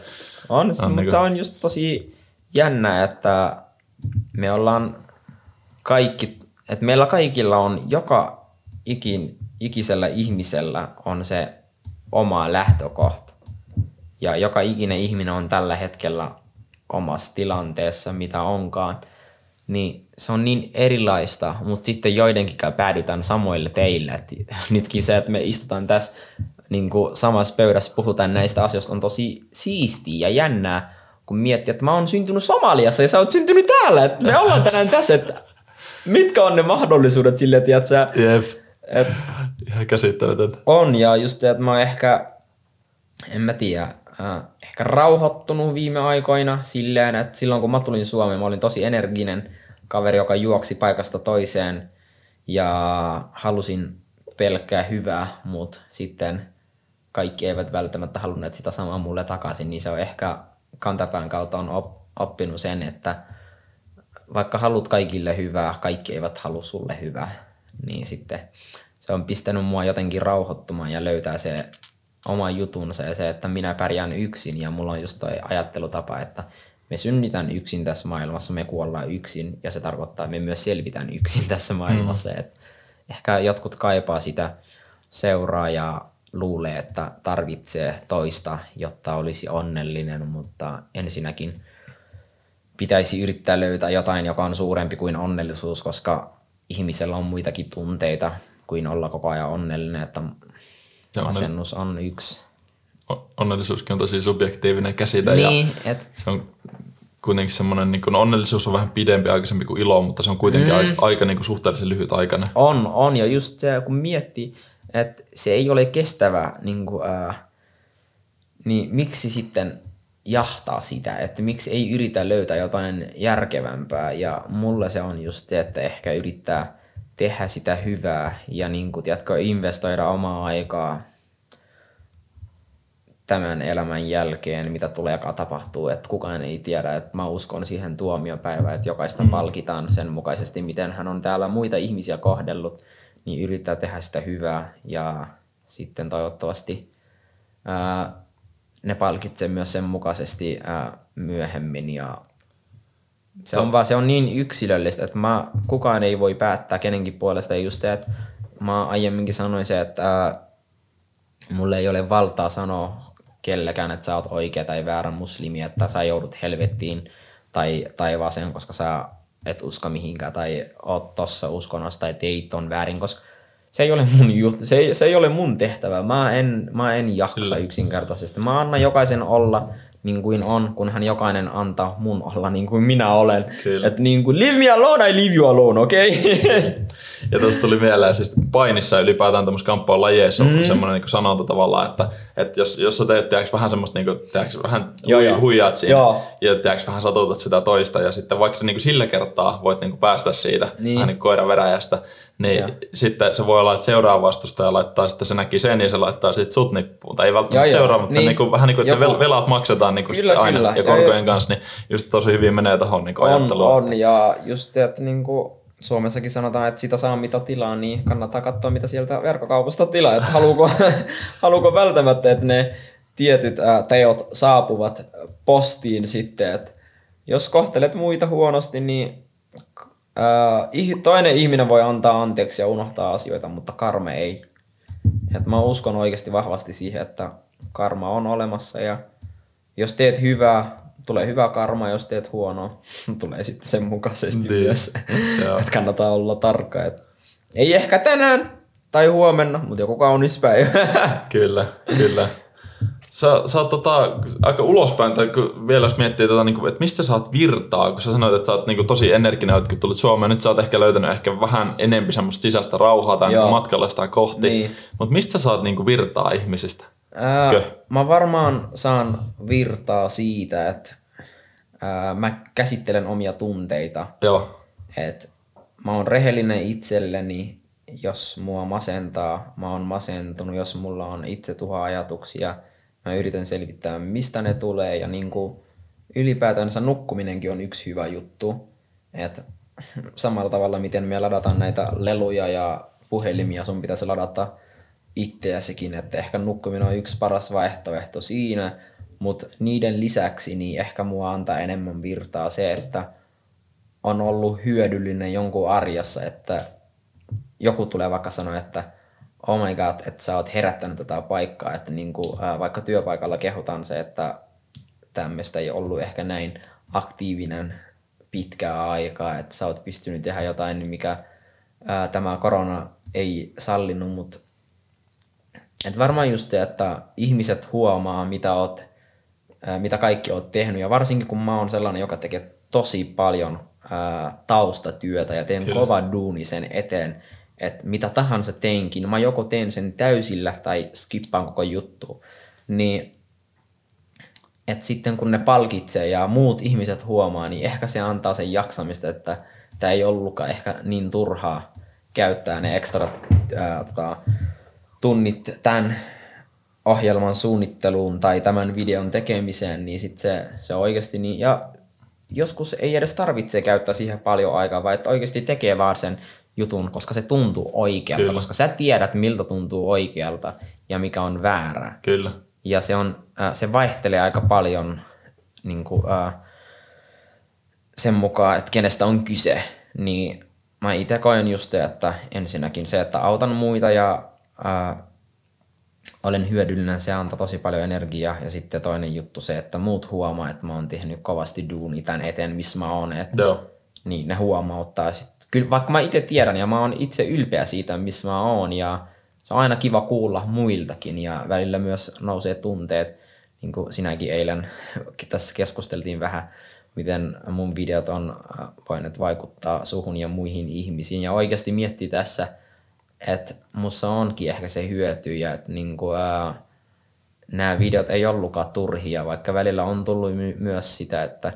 Mutta se on just tosi jännä, että me ollaan kaikki, että meillä kaikilla on joka ikisellä ihmisellä on se oma lähtökohta. Ja joka ikinen ihminen on tällä hetkellä omassa tilanteessa, mitä onkaan, niin se on niin erilaista, mutta sitten joidenkin päädytään samoille teille. Nytkin se, että me istutaan tässä niin kuin samassa pöydässä, puhutaan näistä asioista, on tosi siistiä ja jännää, kun miettii, että mä oon syntynyt Somaliassa ja sä oot syntynyt täällä. Et me ollaan tänään tässä, että mitkä on ne mahdollisuudet sille, tiiätsä? Jep, ihan käsittämätöntä. On, ja just, että mä oon ehkä, en mä tiedä, ehkä rauhoittunut viime aikoina silleen, että silloin kun mä tulin Suomeen, mä olin tosi energinen kaveri, joka juoksi paikasta toiseen ja halusin pelkkää hyvää, mutta sitten kaikki eivät välttämättä halunneet sitä samaa mulle takaisin, niin se on ehkä kantapään kautta on oppinut sen, että vaikka haluat kaikille hyvää, kaikki eivät halua sulle hyvää, niin sitten se on pistänyt mua jotenkin rauhoittumaan ja löytää se oma jutunsa ja se, että minä pärjään yksin ja mulla on just toi ajattelutapa, että me synnytään yksin tässä maailmassa, me kuollaan yksin ja se tarkoittaa, että me myös selvitään yksin tässä maailmassa. Et ehkä jotkut kaipaa sitä seuraa ja luulee, että tarvitsee toista, jotta olisi onnellinen, mutta ensinnäkin pitäisi yrittää löytää jotain, joka on suurempi kuin onnellisuus, koska ihmisellä on muitakin tunteita kuin olla koko ajan onnellinen, että asennus on yksi. Onnellisuuskin on tosi subjektiivinen käsite. Niin, se on kuitenkin semmoinen, niin kuin, onnellisuus on vähän pidempi aikaisempi kuin ilo, mutta se on kuitenkin aika niin kuin suhteellisen lyhyt aikainen. On ja just se, kun miettii, että se ei ole kestävä, niin kuin, niin miksi sitten jahtaa sitä, että miksi ei yritä löytää jotain järkevämpää, ja mulle se on just se, että ehkä yrittää tehdä sitä hyvää ja niin kuin, tiedätkö, investoida omaa aikaa tämän elämän jälkeen, mitä tulee tapahtuu, että kukaan ei tiedä, että mä uskon siihen tuomiopäivään, että jokaista palkitaan sen mukaisesti, miten hän on täällä muita ihmisiä kohdellut, niin yrittää tehdä sitä hyvää ja sitten toivottavasti ne palkitsee myös sen mukaisesti myöhemmin ja Se on vaan, se on niin yksilöllistä, että kukaan ei voi päättää kenenkin puolesta. Ja just se, että mä aiemminkin sanoin se, että mulle ei ole valtaa sanoa kellekään, että sä oot oikea tai väärä muslimi, että sä joudut helvettiin tai taivaaseen, koska sä et usko mihinkään tai oot tossa uskonnossa tai teit on väärin, koska se ei ole mun juttu, se ei ole mun tehtävä. Mä en jaksa yksinkertaisesti. Mä annan jokaisen olla niin kuin on, kunhan jokainen antaa mun olla niin kuin minä olen. Että niin kuin leave me alone, I leave you alone, okei? Okay? Ja tuosta tuli mieleen, siis painissa ylipäätään tämmöisessä kamppailulajeissa on semmoinen niin sanonta tavallaan, että jos sä teet vähän semmoista, niin kuin, vähän huijaat siinä ja vähän satutat sitä toista ja sitten vaikka sä niin kuin sillä kertaa voit niin kuin päästä siitä vähän niin koiran veräjästä, niin sitten se voi olla, että seuraa vastusta ja laittaa sitten se näki sen ja se laittaa sitten sut nippuun. Tai ei välttämättä seuraa, mutta niin. Se niin vähän niin kuin, että velat maksetaan niin kuin kyllä, aina kyllä. Ja korkojen kanssa, niin just tosi hyvin menee tuohon niin ajatteluun. On ja just että niin kuin Suomessakin sanotaan, että sitä saa mitä tilaa, niin kannattaa katsoa mitä sieltä verkkokaupasta tilaa, että haluuko välttämättä, että ne tietyt teot saapuvat postiin sitten, että jos kohtelet muita huonosti, niin toinen ihminen voi antaa anteeksi ja unohtaa asioita, mutta karma ei. Et mä uskon oikeasti vahvasti siihen, että karma on olemassa ja jos teet hyvää, tulee hyvä karma, jos teet huonoa, tulee sitten sen mukaisesti myös. Että kannattaa olla tarkka. Et ei ehkä tänään tai huomenna, mutta joku kaunis päivä. Kyllä, kyllä. Sä oot aika ulospäin, tai vielä jos miettii, niinku, että mistä saat virtaa, kun sä sanoit, että sä oot niinku tosi energinen, kun tulit Suomeen, nyt sä oot ehkä löytänyt ehkä vähän enemmän semmoista sisäistä rauhaa tai niinku matkalla sitä kohti. Niin. Mutta mistä saat niinku virtaa ihmisistä? Mä varmaan saan virtaa siitä, että mä käsittelen omia tunteita. Joo. Et mä oon rehellinen itselleni, jos mua masentaa, mä oon masentunut, jos mulla on itsetuha-ajatuksia. Mä yritän selvittää, mistä ne tulee ja niinku ylipäätänsä nukkuminenkin on yksi hyvä juttu. Et samalla tavalla, miten me ladataan näitä leluja ja puhelimia, sun pitäisi ladata itseäsikin, että ehkä nukkuminen on yksi paras vaihtoehto siinä, mutta niiden lisäksi niin ehkä mua antaa enemmän virtaa se, että on ollut hyödyllinen jonkun arjessa, että joku tulee vaikka sanoa, että oh my god, että sä oot herättänyt tätä paikkaa, että niinku, vaikka työpaikalla kehutaan se, että tämmöistä ei ollut ehkä näin aktiivinen pitkää aikaa, että sä oot pystynyt tehdä jotain, mikä tämä korona ei sallinut, mutta et varmaan just se, että ihmiset huomaa, mitä kaikki oot tehnyt. Ja varsinkin kun mä oon sellainen, joka tekee tosi paljon taustatyötä ja teen kova duuni sen eteen, että mitä tahansa teinkin, mä joko teen sen täysillä tai skippaan koko juttu. Niin, että sitten kun ne palkitsee ja muut ihmiset huomaa, niin ehkä se antaa sen jaksamista, että tää ei ollutkaan ehkä niin turhaa käyttää ne ekstra tunnit tämän ohjelman suunnitteluun tai tämän videon tekemiseen, niin sit se oikeasti niin, ja joskus ei edes tarvitse käyttää siihen paljon aikaa, vaan että oikeasti tekee vaan sen jutun, koska se tuntuu oikealta, koska sä tiedät, miltä tuntuu oikealta ja mikä on väärää. Kyllä. Ja se vaihtelee aika paljon niin kuin, sen mukaan, että kenestä on kyse. Niin mä itse koen just, että ensinnäkin se, että autan muita ja olen hyödyllinen, se antaa tosi paljon energiaa ja sitten toinen juttu se, että muut huomaa, että mä oon tehnyt kovasti duuni tän eteen, missä mä oon. Niin ne huomauttaa. Kyllä, vaikka mä itse tiedän ja mä oon itse ylpeä siitä, missä mä oon ja se on aina kiva kuulla muiltakin ja välillä myös nousee tunteet, niin kuin sinäkin eilen tässä keskusteltiin vähän, miten mun videot on voinut vaikuttaa suhun ja muihin ihmisiin ja oikeasti miettii tässä, että musta onkin ehkä se hyöty ja että niinku, nämä videot ei ollutkaan turhia, vaikka välillä on tullut myös sitä, että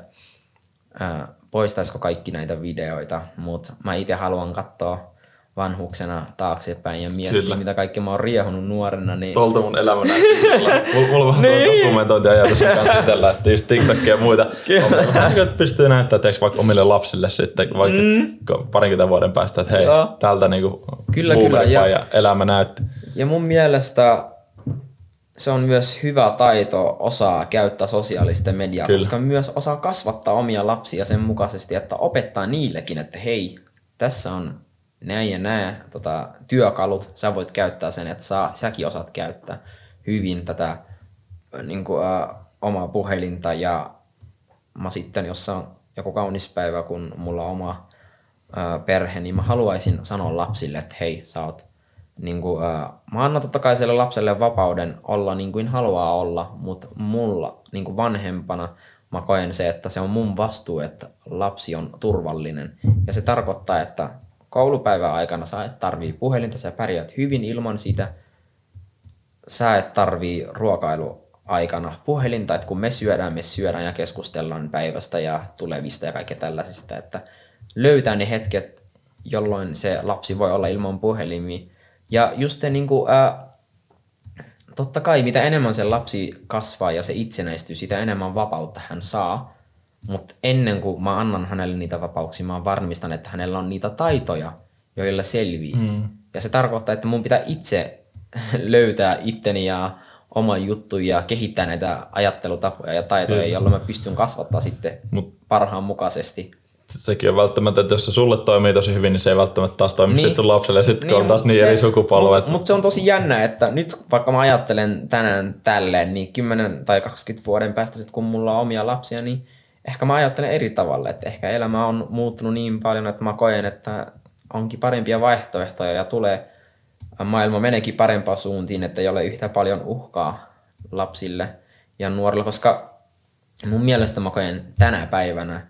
poistaisiko kaikki näitä videoita, mutta mä itse haluan katsoa vanhuksena taaksepäin ja miettiä, mitä kaikki mä oon riehunut nuorena. Niin tuolta mun elämä näytti. Mulla on vähän tuo dokumentointiajatus kanssa itsellä, että just TikTokia ja muita. Kyllä. Pystyy näyttämään vaikka omille lapsille sitten, vaikka parinkymmenen vuoden päästä, että hei, tältä niinku boomerify ja elämä näytti. Ja mun mielestä se on myös hyvä taito osaa käyttää sosiaalista mediaa, kyllä, koska myös osaa kasvattaa omia lapsia sen mukaisesti, että opettaa niillekin, että hei, tässä on näin ja nää työkalut, sä voit käyttää sen, että säkin osaat käyttää hyvin tätä niin kuin, omaa puhelinta. Ja mä sitten, jos on joku kaunis päivä, kun mulla on oma perhe, niin mä haluaisin sanoa lapsille, että hei, sä oot niin kuin, mä annan totta kai sille lapselle vapauden olla niin kuin haluaa olla, mutta mulla niin kuin vanhempana mä koen se, että se on mun vastuu, että lapsi on turvallinen. Ja se tarkoittaa, että koulupäivän aikana sä et tarvii puhelinta, sä pärjät hyvin ilman sitä. Sä et tarvii ruokailuaikana puhelinta, että kun me syödään ja keskustellaan päivästä ja tulevista ja kaikkea tällaisista. Että löytää ne hetket, jolloin se lapsi voi olla ilman puhelimia. Ja just se, niin kuin, totta kai mitä enemmän se lapsi kasvaa ja se itsenäistyy, sitä enemmän vapautta hän saa. Mutta ennen kuin mä annan hänelle niitä vapauksia, mä varmistan, että hänellä on niitä taitoja, joilla selvii. Mm. Ja se tarkoittaa, että mun pitää itse löytää itteni ja oman juttuja ja kehittää näitä ajattelutapoja ja taitoja, jolloin mä pystyn kasvattaa sitten parhaan mukaisesti. Sekin on välttämättä, että jos se sulle toimii tosi hyvin, niin se ei välttämättä taas toimi niin, sun lapselle ja sitten niin, kun on taas niin eri sukupolvet. Mutta se on tosi jännä, että nyt vaikka mä ajattelen tänään tälleen, niin 10 tai 20 vuoden päästä sitten kun mulla on omia lapsia, niin ehkä mä ajattelen eri tavalla. Että ehkä elämä on muuttunut niin paljon, että mä koen, että onkin parempia vaihtoehtoja ja tulee maailma meneekin parempaan suuntiin, että ei ole yhtä paljon uhkaa lapsille ja nuorille, koska mun mielestä mä koen tänä päivänä,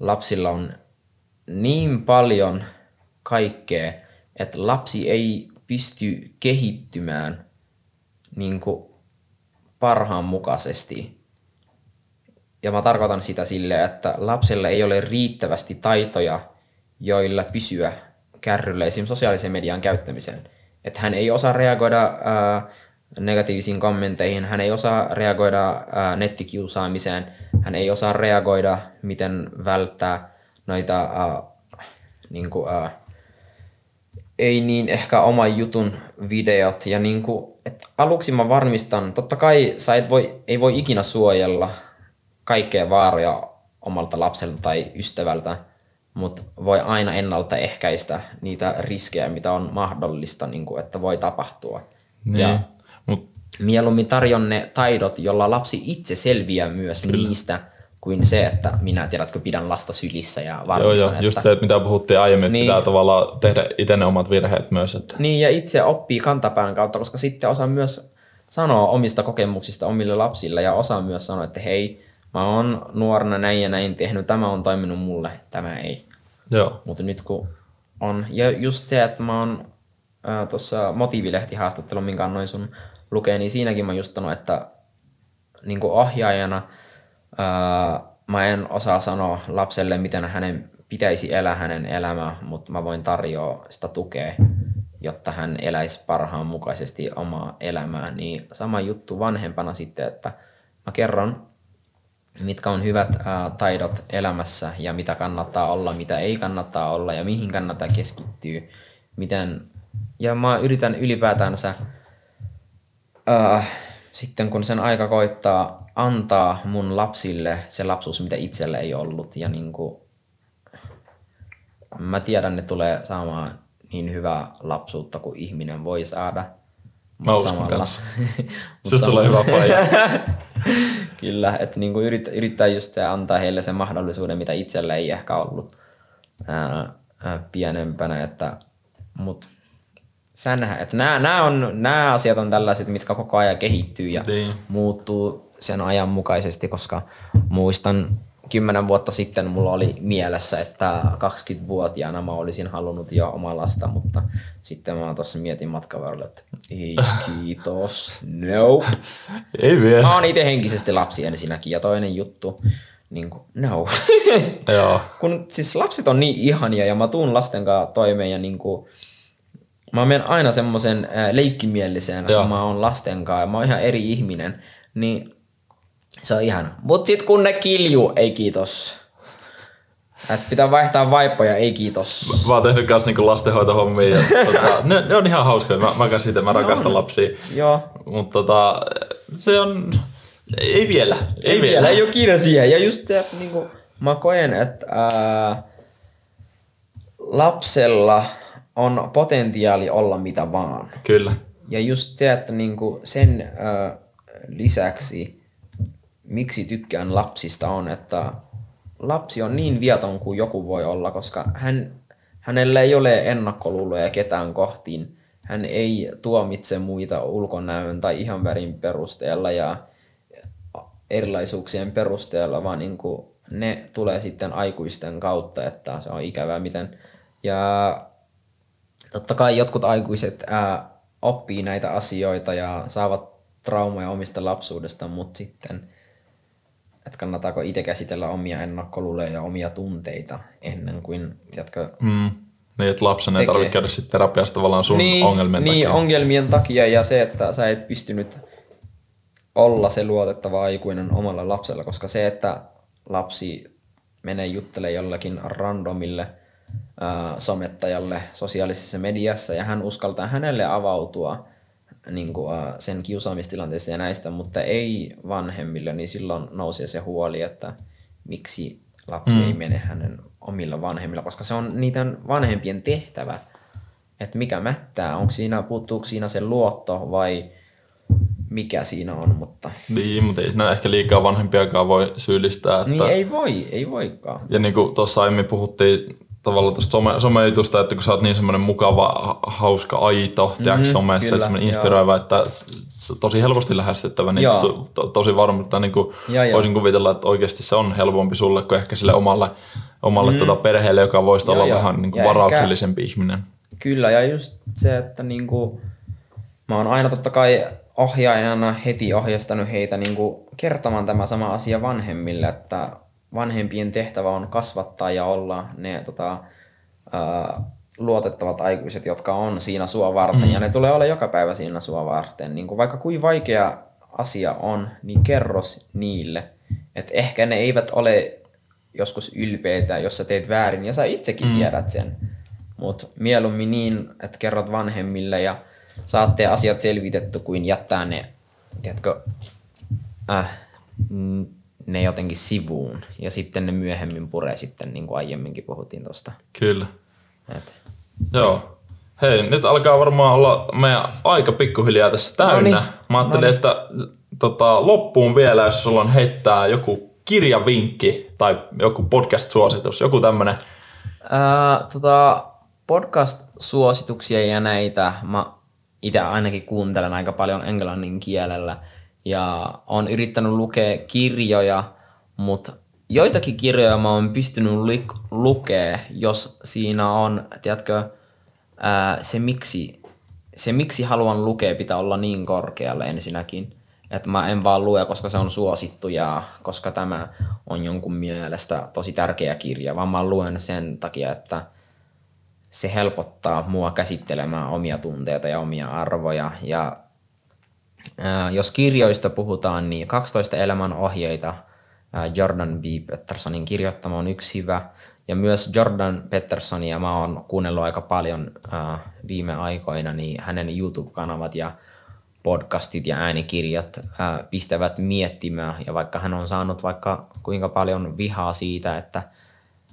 lapsilla on niin paljon kaikkea, että lapsi ei pysty kehittymään niin kuin parhaan mukaisesti. Ja mä tarkoitan sitä silleen, että lapsella ei ole riittävästi taitoja, joilla pysyä kärryllä esimerkiksi sosiaalisen median käyttämiseen. Että hän ei osaa reagoida negatiivisiin kommentteihin, hän ei osaa reagoida nettikiusaamiseen, hän ei osaa reagoida, miten välttää noita ei niin ehkä oman jutun videot. Ja et aluksi mä varmistan, totta kai sä ei voi ikinä suojella kaikkea vaaroja omalta lapselta tai ystävältä, mutta voi aina ennaltaehkäistä niitä riskejä, mitä on mahdollista, että voi tapahtua. Ja mieluummin tarjon ne taidot, jolla lapsi itse selviää myös niistä, kuin se, että minä tiedätkö pidän lasta sylissä ja varmistan. Joo, että just se, mitä puhuttiin aiemmin, niin, pitää tavallaan tehdä itse ne omat virheet myös. Että niin, ja itse oppii kantapään kautta, koska sitten osaa myös sanoa omista kokemuksista omille lapsille ja osaa myös sanoa, että hei, mä oon nuorena näin ja näin tehnyt, tämä on toiminut mulle, tämä ei. Joo. Mutta nyt kun on, ja just se, että mä oon tuossa Motiivilehti-haastattelu, minkä annoin sun lukee, niin siinäkin mä just sanon, että niin ohjaajana mä en osaa sanoa lapselle, miten hänen pitäisi elää hänen elämää, mutta mä voin tarjoa sitä tukea, jotta hän eläisi parhaan mukaisesti omaa elämää. Niin sama juttu vanhempana sitten, että mä kerron, mitkä on hyvät taidot elämässä ja mitä kannattaa olla, mitä ei kannattaa olla ja mihin kannattaa keskittyä. Ja mä yritän ylipäätänsä sitten kun sen aika koittaa antaa mun lapsille se lapsuus, mitä itselle ei ollut. Ja mä tiedän, ne tulee saamaan niin hyvää lapsuutta kuin ihminen voi saada. Mä uskon kanssa. Susta tulee hyvä paikka. Kyllä, että yrittää just antaa heille sen mahdollisuuden, mitä itselle ei ehkä ollut pienempänä. Mutta sä nähdä, että nämä asiat on tällaiset, mitkä koko ajan kehittyy ja muuttuu sen ajan mukaisesti, koska muistan 10 vuotta sitten mulla oli mielessä, että 20-vuotiaana mä olisin halunnut jo omaa lasta, mutta sitten mä tuossa mietin matkavarrella, että ei kiitos, no. Ei vielä. Mä oon itse henkisesti lapsi ensinnäkin ja toinen juttu. No. Joo. Kun siis lapset on niin ihania ja mä tuun lasten kanssa toimeen ja mä menen aina semmoisen leikkimieliseen, kun mä oon lasten kanssa ja mä oon ihan eri ihminen, niin se on ihana. Mut sit kun ne kiljuu, ei kiitos. Et pitää vaihtaa vaippoja, ei kiitos. Mä oon tehnyt kans niinku lastenhoitohommia. Ja, ne on ihan hauskoja. Mä rakastan lapsia. Joo. Mut se on... Ei vielä. Ei oo kiire siihen. Ja just se, niinku, mä koen, että lapsella on potentiaali olla mitä vaan. Kyllä. Ja just se, että niinku sen lisäksi, miksi tykkään lapsista on, että lapsi on niin viaton kuin joku voi olla, koska hänellä ei ole ennakkoluuloja ketään kohtiin. Hän ei tuomitse muita ulkonäön tai ihonvärin perusteella ja erilaisuuksien perusteella, vaan niin kuin ne tulee sitten aikuisten kautta, että se on ikävää miten. Ja totta kai jotkut aikuiset oppii näitä asioita ja saavat traumaa omista lapsuudesta, mutta sitten että kannattaako itse käsitellä omia ennakkoluuloja ja omia tunteita ennen kuin, tiedätkö... Niin, että lapsen ei tarvitse käydä sit terapiassa tavallaan sun ongelmien takia ja se, että sä et pystynyt olla se luotettava aikuinen omalla lapsella, koska se, että lapsi menee juttelemaan jollakin randomille somettajalle sosiaalisessa mediassa ja hän uskaltaa hänelle avautua niin kuin, sen kiusaamistilanteesta ja näistä, mutta ei vanhemmille, niin silloin nousee se huoli, että miksi lapsi ei mene hänen omilla vanhemmilla, koska se on niiden vanhempien tehtävä, että mikä mättää, puuttuuko siinä se luotto vai mikä siinä on, mutta... Niin, mutta ei siinä ehkä liikaa vanhempiakaan voi syyllistää. Että... Niin ei voikaan. Ja niin kuin tuossa aiemmin puhuttiin tavallaan tuosta somejutusta, että kun sä oot niin semmoinen mukava, hauska, aito, tiedätkö somessa, kyllä, semmoinen inspiroiva, että tosi helposti lähestyttävä, niin tosi varma, että niin kuin voisin kuvitella, että oikeasti se on helpompi sulle kuin ehkä sille omalle perheelle, joka voisi olla vähän niin kuin varauksellisempi ihminen. Kyllä, ja just se, että niin kuin, mä oon aina totta kai ohjaajana heti ohjastanut heitä niin kuin kertomaan tämä sama asia vanhemmille, että vanhempien tehtävä on kasvattaa ja olla ne luotettavat aikuiset, jotka on siinä sua varten. Ja ne tulee olla joka päivä siinä sua varten. Niin kuin vaikka kuin vaikea asia on, niin kerros niille. Et ehkä ne eivät ole joskus ylpeitä, jos sä teet väärin ja sä itsekin tiedät sen. Mutta mieluummin niin, että kerrot vanhemmille ja saatte asiat selvitetty, kuin jättää ne, tiedätkö, ne jotenkin sivuun. Ja sitten ne myöhemmin puree sitten, niin kuin aiemminkin puhuttiin tuosta. Kyllä. Joo. Hei, nyt alkaa varmaan olla meidän aika pikkuhiljaa tässä täynnä. Mä ajattelin, että loppuun vielä, jos sulla on heittää joku kirjavinkki tai joku podcast-suositus, joku tämmönen. Podcast-suosituksia ja näitä mä itse ainakin kuuntelen aika paljon englannin kielellä. Ja olen yrittänyt lukea kirjoja, mutta joitakin kirjoja mä oon pystynyt lukea, jos siinä on, tiedätkö, se miksi haluan lukea pitää olla niin korkealla ensinnäkin, että mä en vaan lue, koska se on suosittu ja koska tämä on jonkun mielestä tosi tärkeä kirja, vaan mä luen sen takia, että se helpottaa mua käsittelemään omia tunteita ja omia arvoja. Ja jos kirjoista puhutaan, niin 12 elämänohjeita Jordan B. Petersonin kirjoittama on yksi hyvä. Ja myös Jordan Petersonia mä oon kuunnellut aika paljon viime aikoina, niin hänen YouTube-kanavat ja podcastit ja äänikirjat pistävät miettimään. Ja vaikka hän on saanut vaikka kuinka paljon vihaa siitä, että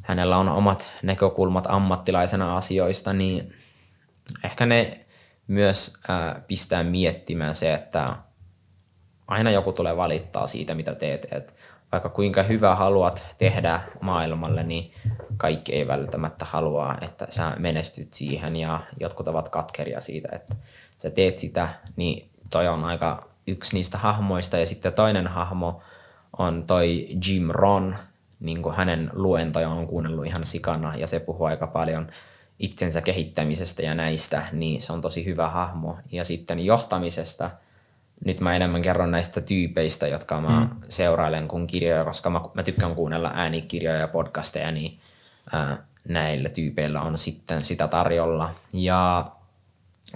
hänellä on omat näkökulmat ammattilaisena asioista, niin ehkä ne... myös pistää miettimään se, että aina joku tulee valittaa siitä, mitä teet. Et vaikka kuinka hyvä haluat tehdä maailmalle, niin kaikki ei välttämättä halua, että sä menestyt siihen ja jotkut ovat katkeria siitä, että sä teet sitä, niin toi on aika yksi niistä hahmoista. Ja sitten toinen hahmo on toi Jim Rohn, niin kuin hänen luentoja on kuunnellut ihan sikana ja se puhuu aika paljon itsensä kehittämisestä ja näistä, niin se on tosi hyvä hahmo. Ja sitten johtamisesta, nyt mä enemmän kerron näistä tyypeistä, jotka mä seurailen kun kirjoja, koska mä tykkään kuunnella äänikirjoja ja podcasteja, niin näillä tyypeillä on sitten sitä tarjolla. Ja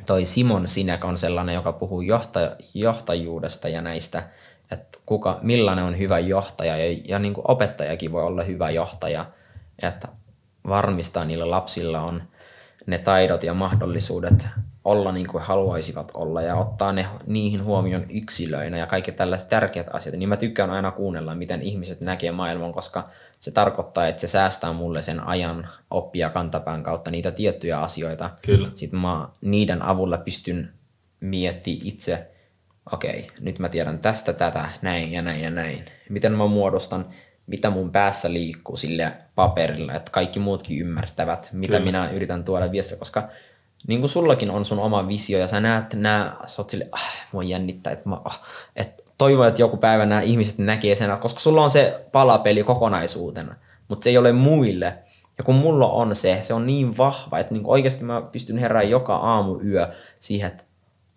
toi Simon Sinek on sellainen, joka puhuu johtajuudesta ja näistä, että millainen on hyvä johtaja ja niin kuin opettajakin voi olla hyvä johtaja. että varmistaa niillä lapsilla on ne taidot ja mahdollisuudet olla niin kuin haluaisivat olla ja ottaa ne niihin huomioon yksilöinä ja kaikki tällaiset tärkeät asiat. Niin mä tykkään aina kuunnella, miten ihmiset näkee maailman, koska se tarkoittaa, että se säästää mulle sen ajan oppia kantapään kautta niitä tiettyjä asioita. Kyllä. Sitten mä niiden avulla pystyn miettimään itse, okei, nyt mä tiedän tästä tätä, näin ja näin ja näin. Miten mä muodostan, mitä mun päässä liikkuu sille paperilla, että kaikki muutkin ymmärtävät, mitä Kyllä. minä yritän tuoda viestiä, koska niin kuin sullakin on sun oma visio ja sä näet nämä, sä oot silleen, mua jännittää, että toivon, että joku päivä nämä ihmiset näkee sen, koska sulla on se palapeli kokonaisuutena, mutta se ei ole muille. Ja kun mulla on se on niin vahva, että niin oikeasti mä pystyn herään joka aamu yö siihen, että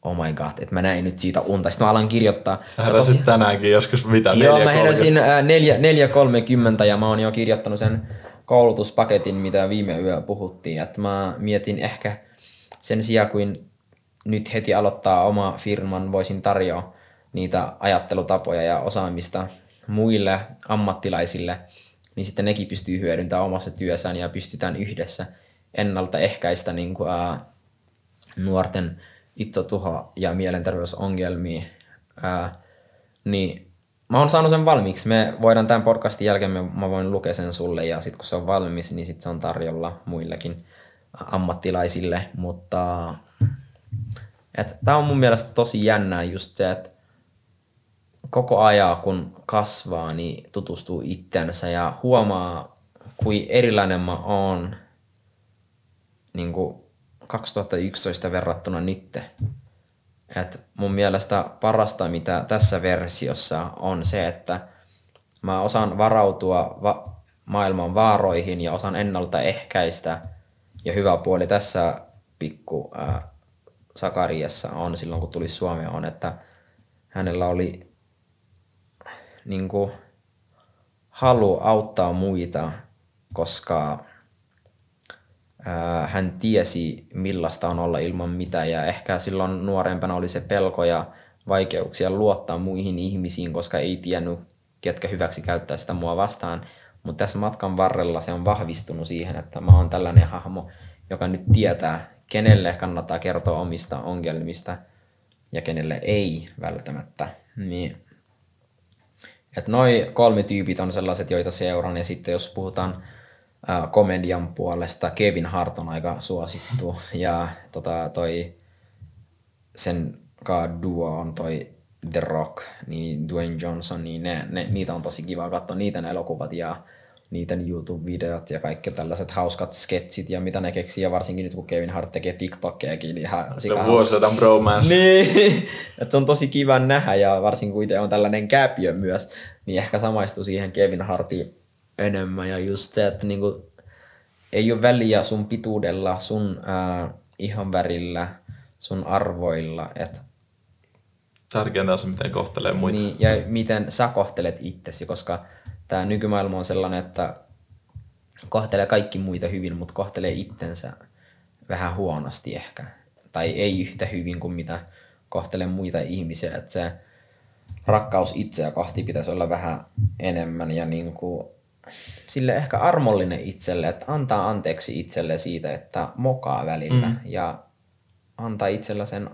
oh my god, että mä näin nyt siitä unta. Sitten mä alan kirjoittaa. Sä heräsit tänäänkin joskus mitä? 4:30. Joo, mä heräsin 4:30 ja mä oon jo kirjoittanut sen koulutuspaketin, mitä viime yö puhuttiin. Että mä mietin ehkä sen sijaan, kuin nyt heti aloittaa oma firman, voisin tarjoa niitä ajattelutapoja ja osaamista muille ammattilaisille, niin sitten nekin pystyy hyödyntämään omassa työssään ja pystytään yhdessä ennaltaehkäistä niin kuin, nuorten itsotuho ja mielenterveysongelmia. Niin mä oon saanut sen valmiiksi. Me voidaan tämän podcastin jälkeen, mä voin lukea sen sulle ja sitten kun se on valmis, niin sitten se on tarjolla muillekin ammattilaisille, mutta tämä on mun mielestä tosi jännää just se, että koko ajan kun kasvaa, niin tutustuu itseänsä ja huomaa, kuin erilainen mä oon niin kuin 2011 verrattuna nyt. Et mun mielestä parasta, mitä tässä versiossa on se, että mä osaan varautua maailman vaaroihin ja osaan ennaltaehkäistä. Ja hyvä puoli tässä pikku Sakariassa on silloin, kun tuli Suomeen, on, että hänellä oli niin kuin halu auttaa muita, koska hän tiesi, millaista on olla ilman mitään. Ja ehkä silloin nuorempana oli se pelko ja vaikeuksia luottaa muihin ihmisiin, koska ei tiennyt, ketkä hyväksi käyttää sitä mua vastaan. Mutta tässä matkan varrella se on vahvistunut siihen, että mä oon tällainen hahmo, joka nyt tietää, kenelle kannattaa kertoa omista ongelmista ja kenelle ei välttämättä. Niin. Et noi 3 tyypit on sellaiset, joita seuraan. Ja sitten jos puhutaan komedian puolesta, Kevin Hart on aika suosittu. Ja toi sen duo on toi The Rock, niin Dwayne Johnson, niin niitä on tosi kiva katsoa, niitä ne elokuvat ja niiden YouTube-videot ja kaikki tällaiset hauskat sketsit ja mitä ne keksii, ja varsinkin nyt kun Kevin Hart tekee TikTokeakin, niin ihan sikahauskaa. Vuosisadan bromance. Niin, että se on tosi kiva nähdä, ja varsinkin kun itse on tällainen kääpiö myös, niin ehkä samaistuu siihen Kevin Hartin enemmän, ja just se, että niinku, ei ole väliä sun pituudella, sun ihon värillä, sun arvoilla, että tärkeintä on se, miten kohtelee muita. Niin, ja miten sä kohtelet itsesi, koska tämä nykymaailma on sellainen, että kohtelee kaikki muita hyvin, mutta kohtelee itsensä vähän huonosti ehkä. Tai ei yhtä hyvin kuin mitä kohtelee muita ihmisiä. Että se rakkaus itseä kohti pitäisi olla vähän enemmän ja niin kuin sille ehkä armollinen itselle, että antaa anteeksi itselle siitä, että mokaa välillä ja antaa itsellä sen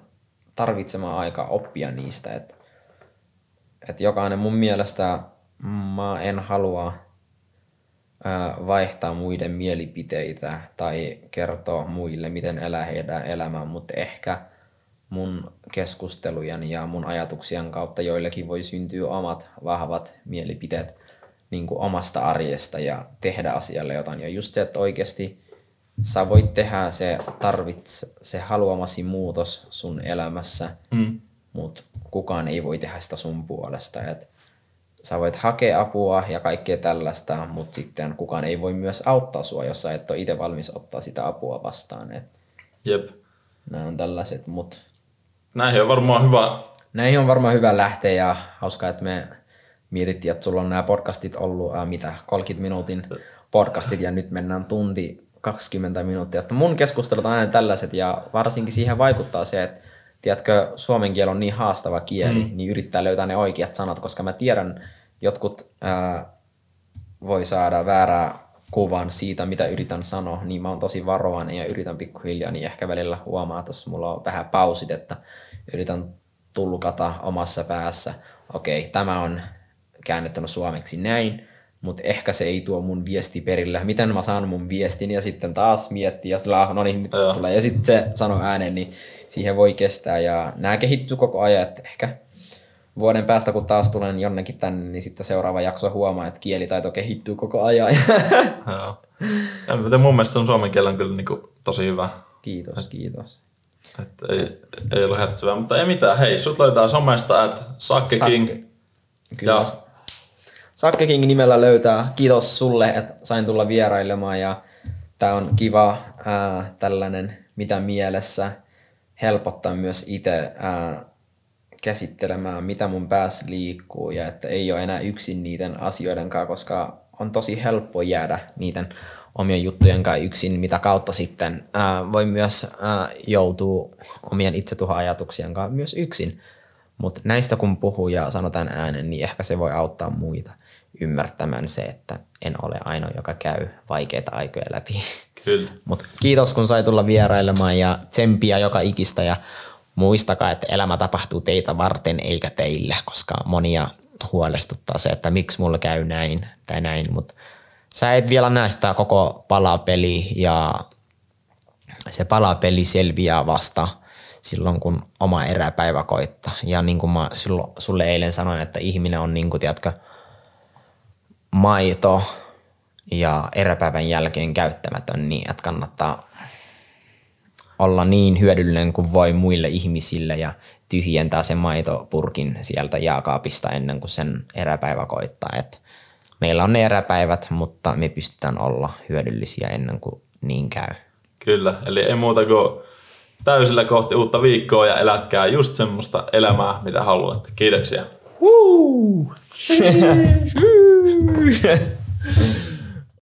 tarvitsemaan aikaa oppia niistä, että jokainen mun mielestä mä en halua vaihtaa muiden mielipiteitä tai kertoa muille, miten elää heidän elämään, mutta ehkä mun keskustelujen ja mun ajatuksien kautta joillekin voi syntyä omat vahvat mielipiteet niin kuin omasta arjesta ja tehdä asialle jotain. Ja just se, että oikeasti sä voit tehdä se haluamasi muutos sun elämässä, mutta kukaan ei voi tehdä sitä sun puolesta. Et sä voit hakea apua ja kaikkea tällaista, mutta sitten kukaan ei voi myös auttaa sua, jos sä et ole itse valmis ottaa sitä apua vastaan. Et jep. Nämä on tällaiset, mut näihin on varmaan hyvä lähteä, ja hauskaa, että me mietittiin, että sulla on nämä podcastit ollut 30 minuutin podcastit ja nyt mennään tunti 20 minuuttia. Että mun keskustelut on aina tällaiset, ja varsinkin siihen vaikuttaa se, että tiedätkö, suomen kieli on niin haastava kieli, niin yrittää löytää ne oikeat sanat, koska mä tiedän, jotkut voi saada väärää kuvan siitä, mitä yritän sanoa, niin mä oon tosi varovainen ja yritän pikkuhiljaa, niin ehkä välillä huomaa, että mulla on vähän pausit, että yritän tulkata omassa päässä, okei, tämä on käännettänyt suomeksi näin, mutta ehkä se ei tuo mun viesti perille. Miten mä saan mun viestin ja sitten taas miettiä, ja sitten se sano ääneen, niin siihen voi kestää. Ja nämä kehittyy koko ajan, että ehkä vuoden päästä, kun taas tulen jonnekin tänne, niin sitten seuraava jakso huomaa, että kielitaito kehittyy koko ajan. Ja mun mielestä on suomen kielen kyllä niin tosi hyvä. Kiitos. Ei ole hertsevää, mutta ei mitään. Hei, sut löytää somesta, että Sakke King. Kyllä. Sakke King -nimellä löytää. Kiitos sulle, että sain tulla vierailemaan. Ja tää on kiva tällainen mitä mielessä helpottaa myös itse käsittelemään, mitä mun päässä liikkuu ja että ei ole enää yksin niiden asioiden kanssa, koska on tosi helppo jäädä niiden omien juttujen kanssa yksin, mitä kautta sitten voi myös joutua omien itsetuhoajatuksien kanssa myös yksin. Mutta näistä kun puhuu ja sanotaan äänen, niin ehkä se voi auttaa muita ymmärtämään se, että en ole ainoa, joka käy vaikeita aikoja läpi. Kyllä. Mut kiitos kun sai tulla vierailemaan ja tsemppiä joka ikistä ja muistakaa, että elämä tapahtuu teitä varten eikä teille, koska monia huolestuttaa se, että miksi mulla käy näin tai näin, mutta sä et vielä näe sitä koko palapeliä ja se palapeli selviää vasta silloin, kun oma eräpäivä koittaa. Ja niin kuin mä sulle eilen sanoin, että ihminen on niin kuin, tiedätkö, maito ja eräpäivän jälkeen käyttämätön niin, että kannattaa olla niin hyödyllinen kuin voi muille ihmisille ja tyhjentää sen maitopurkin sieltä jääkaapista ennen kuin sen eräpäivä koittaa. Et meillä on ne eräpäivät, mutta me pystytään olla hyödyllisiä ennen kuin niin käy. Kyllä, eli ei muuta kuin täysillä kohti uutta viikkoa ja elätkää just semmoista elämää, mitä haluatte. Kiitoksia.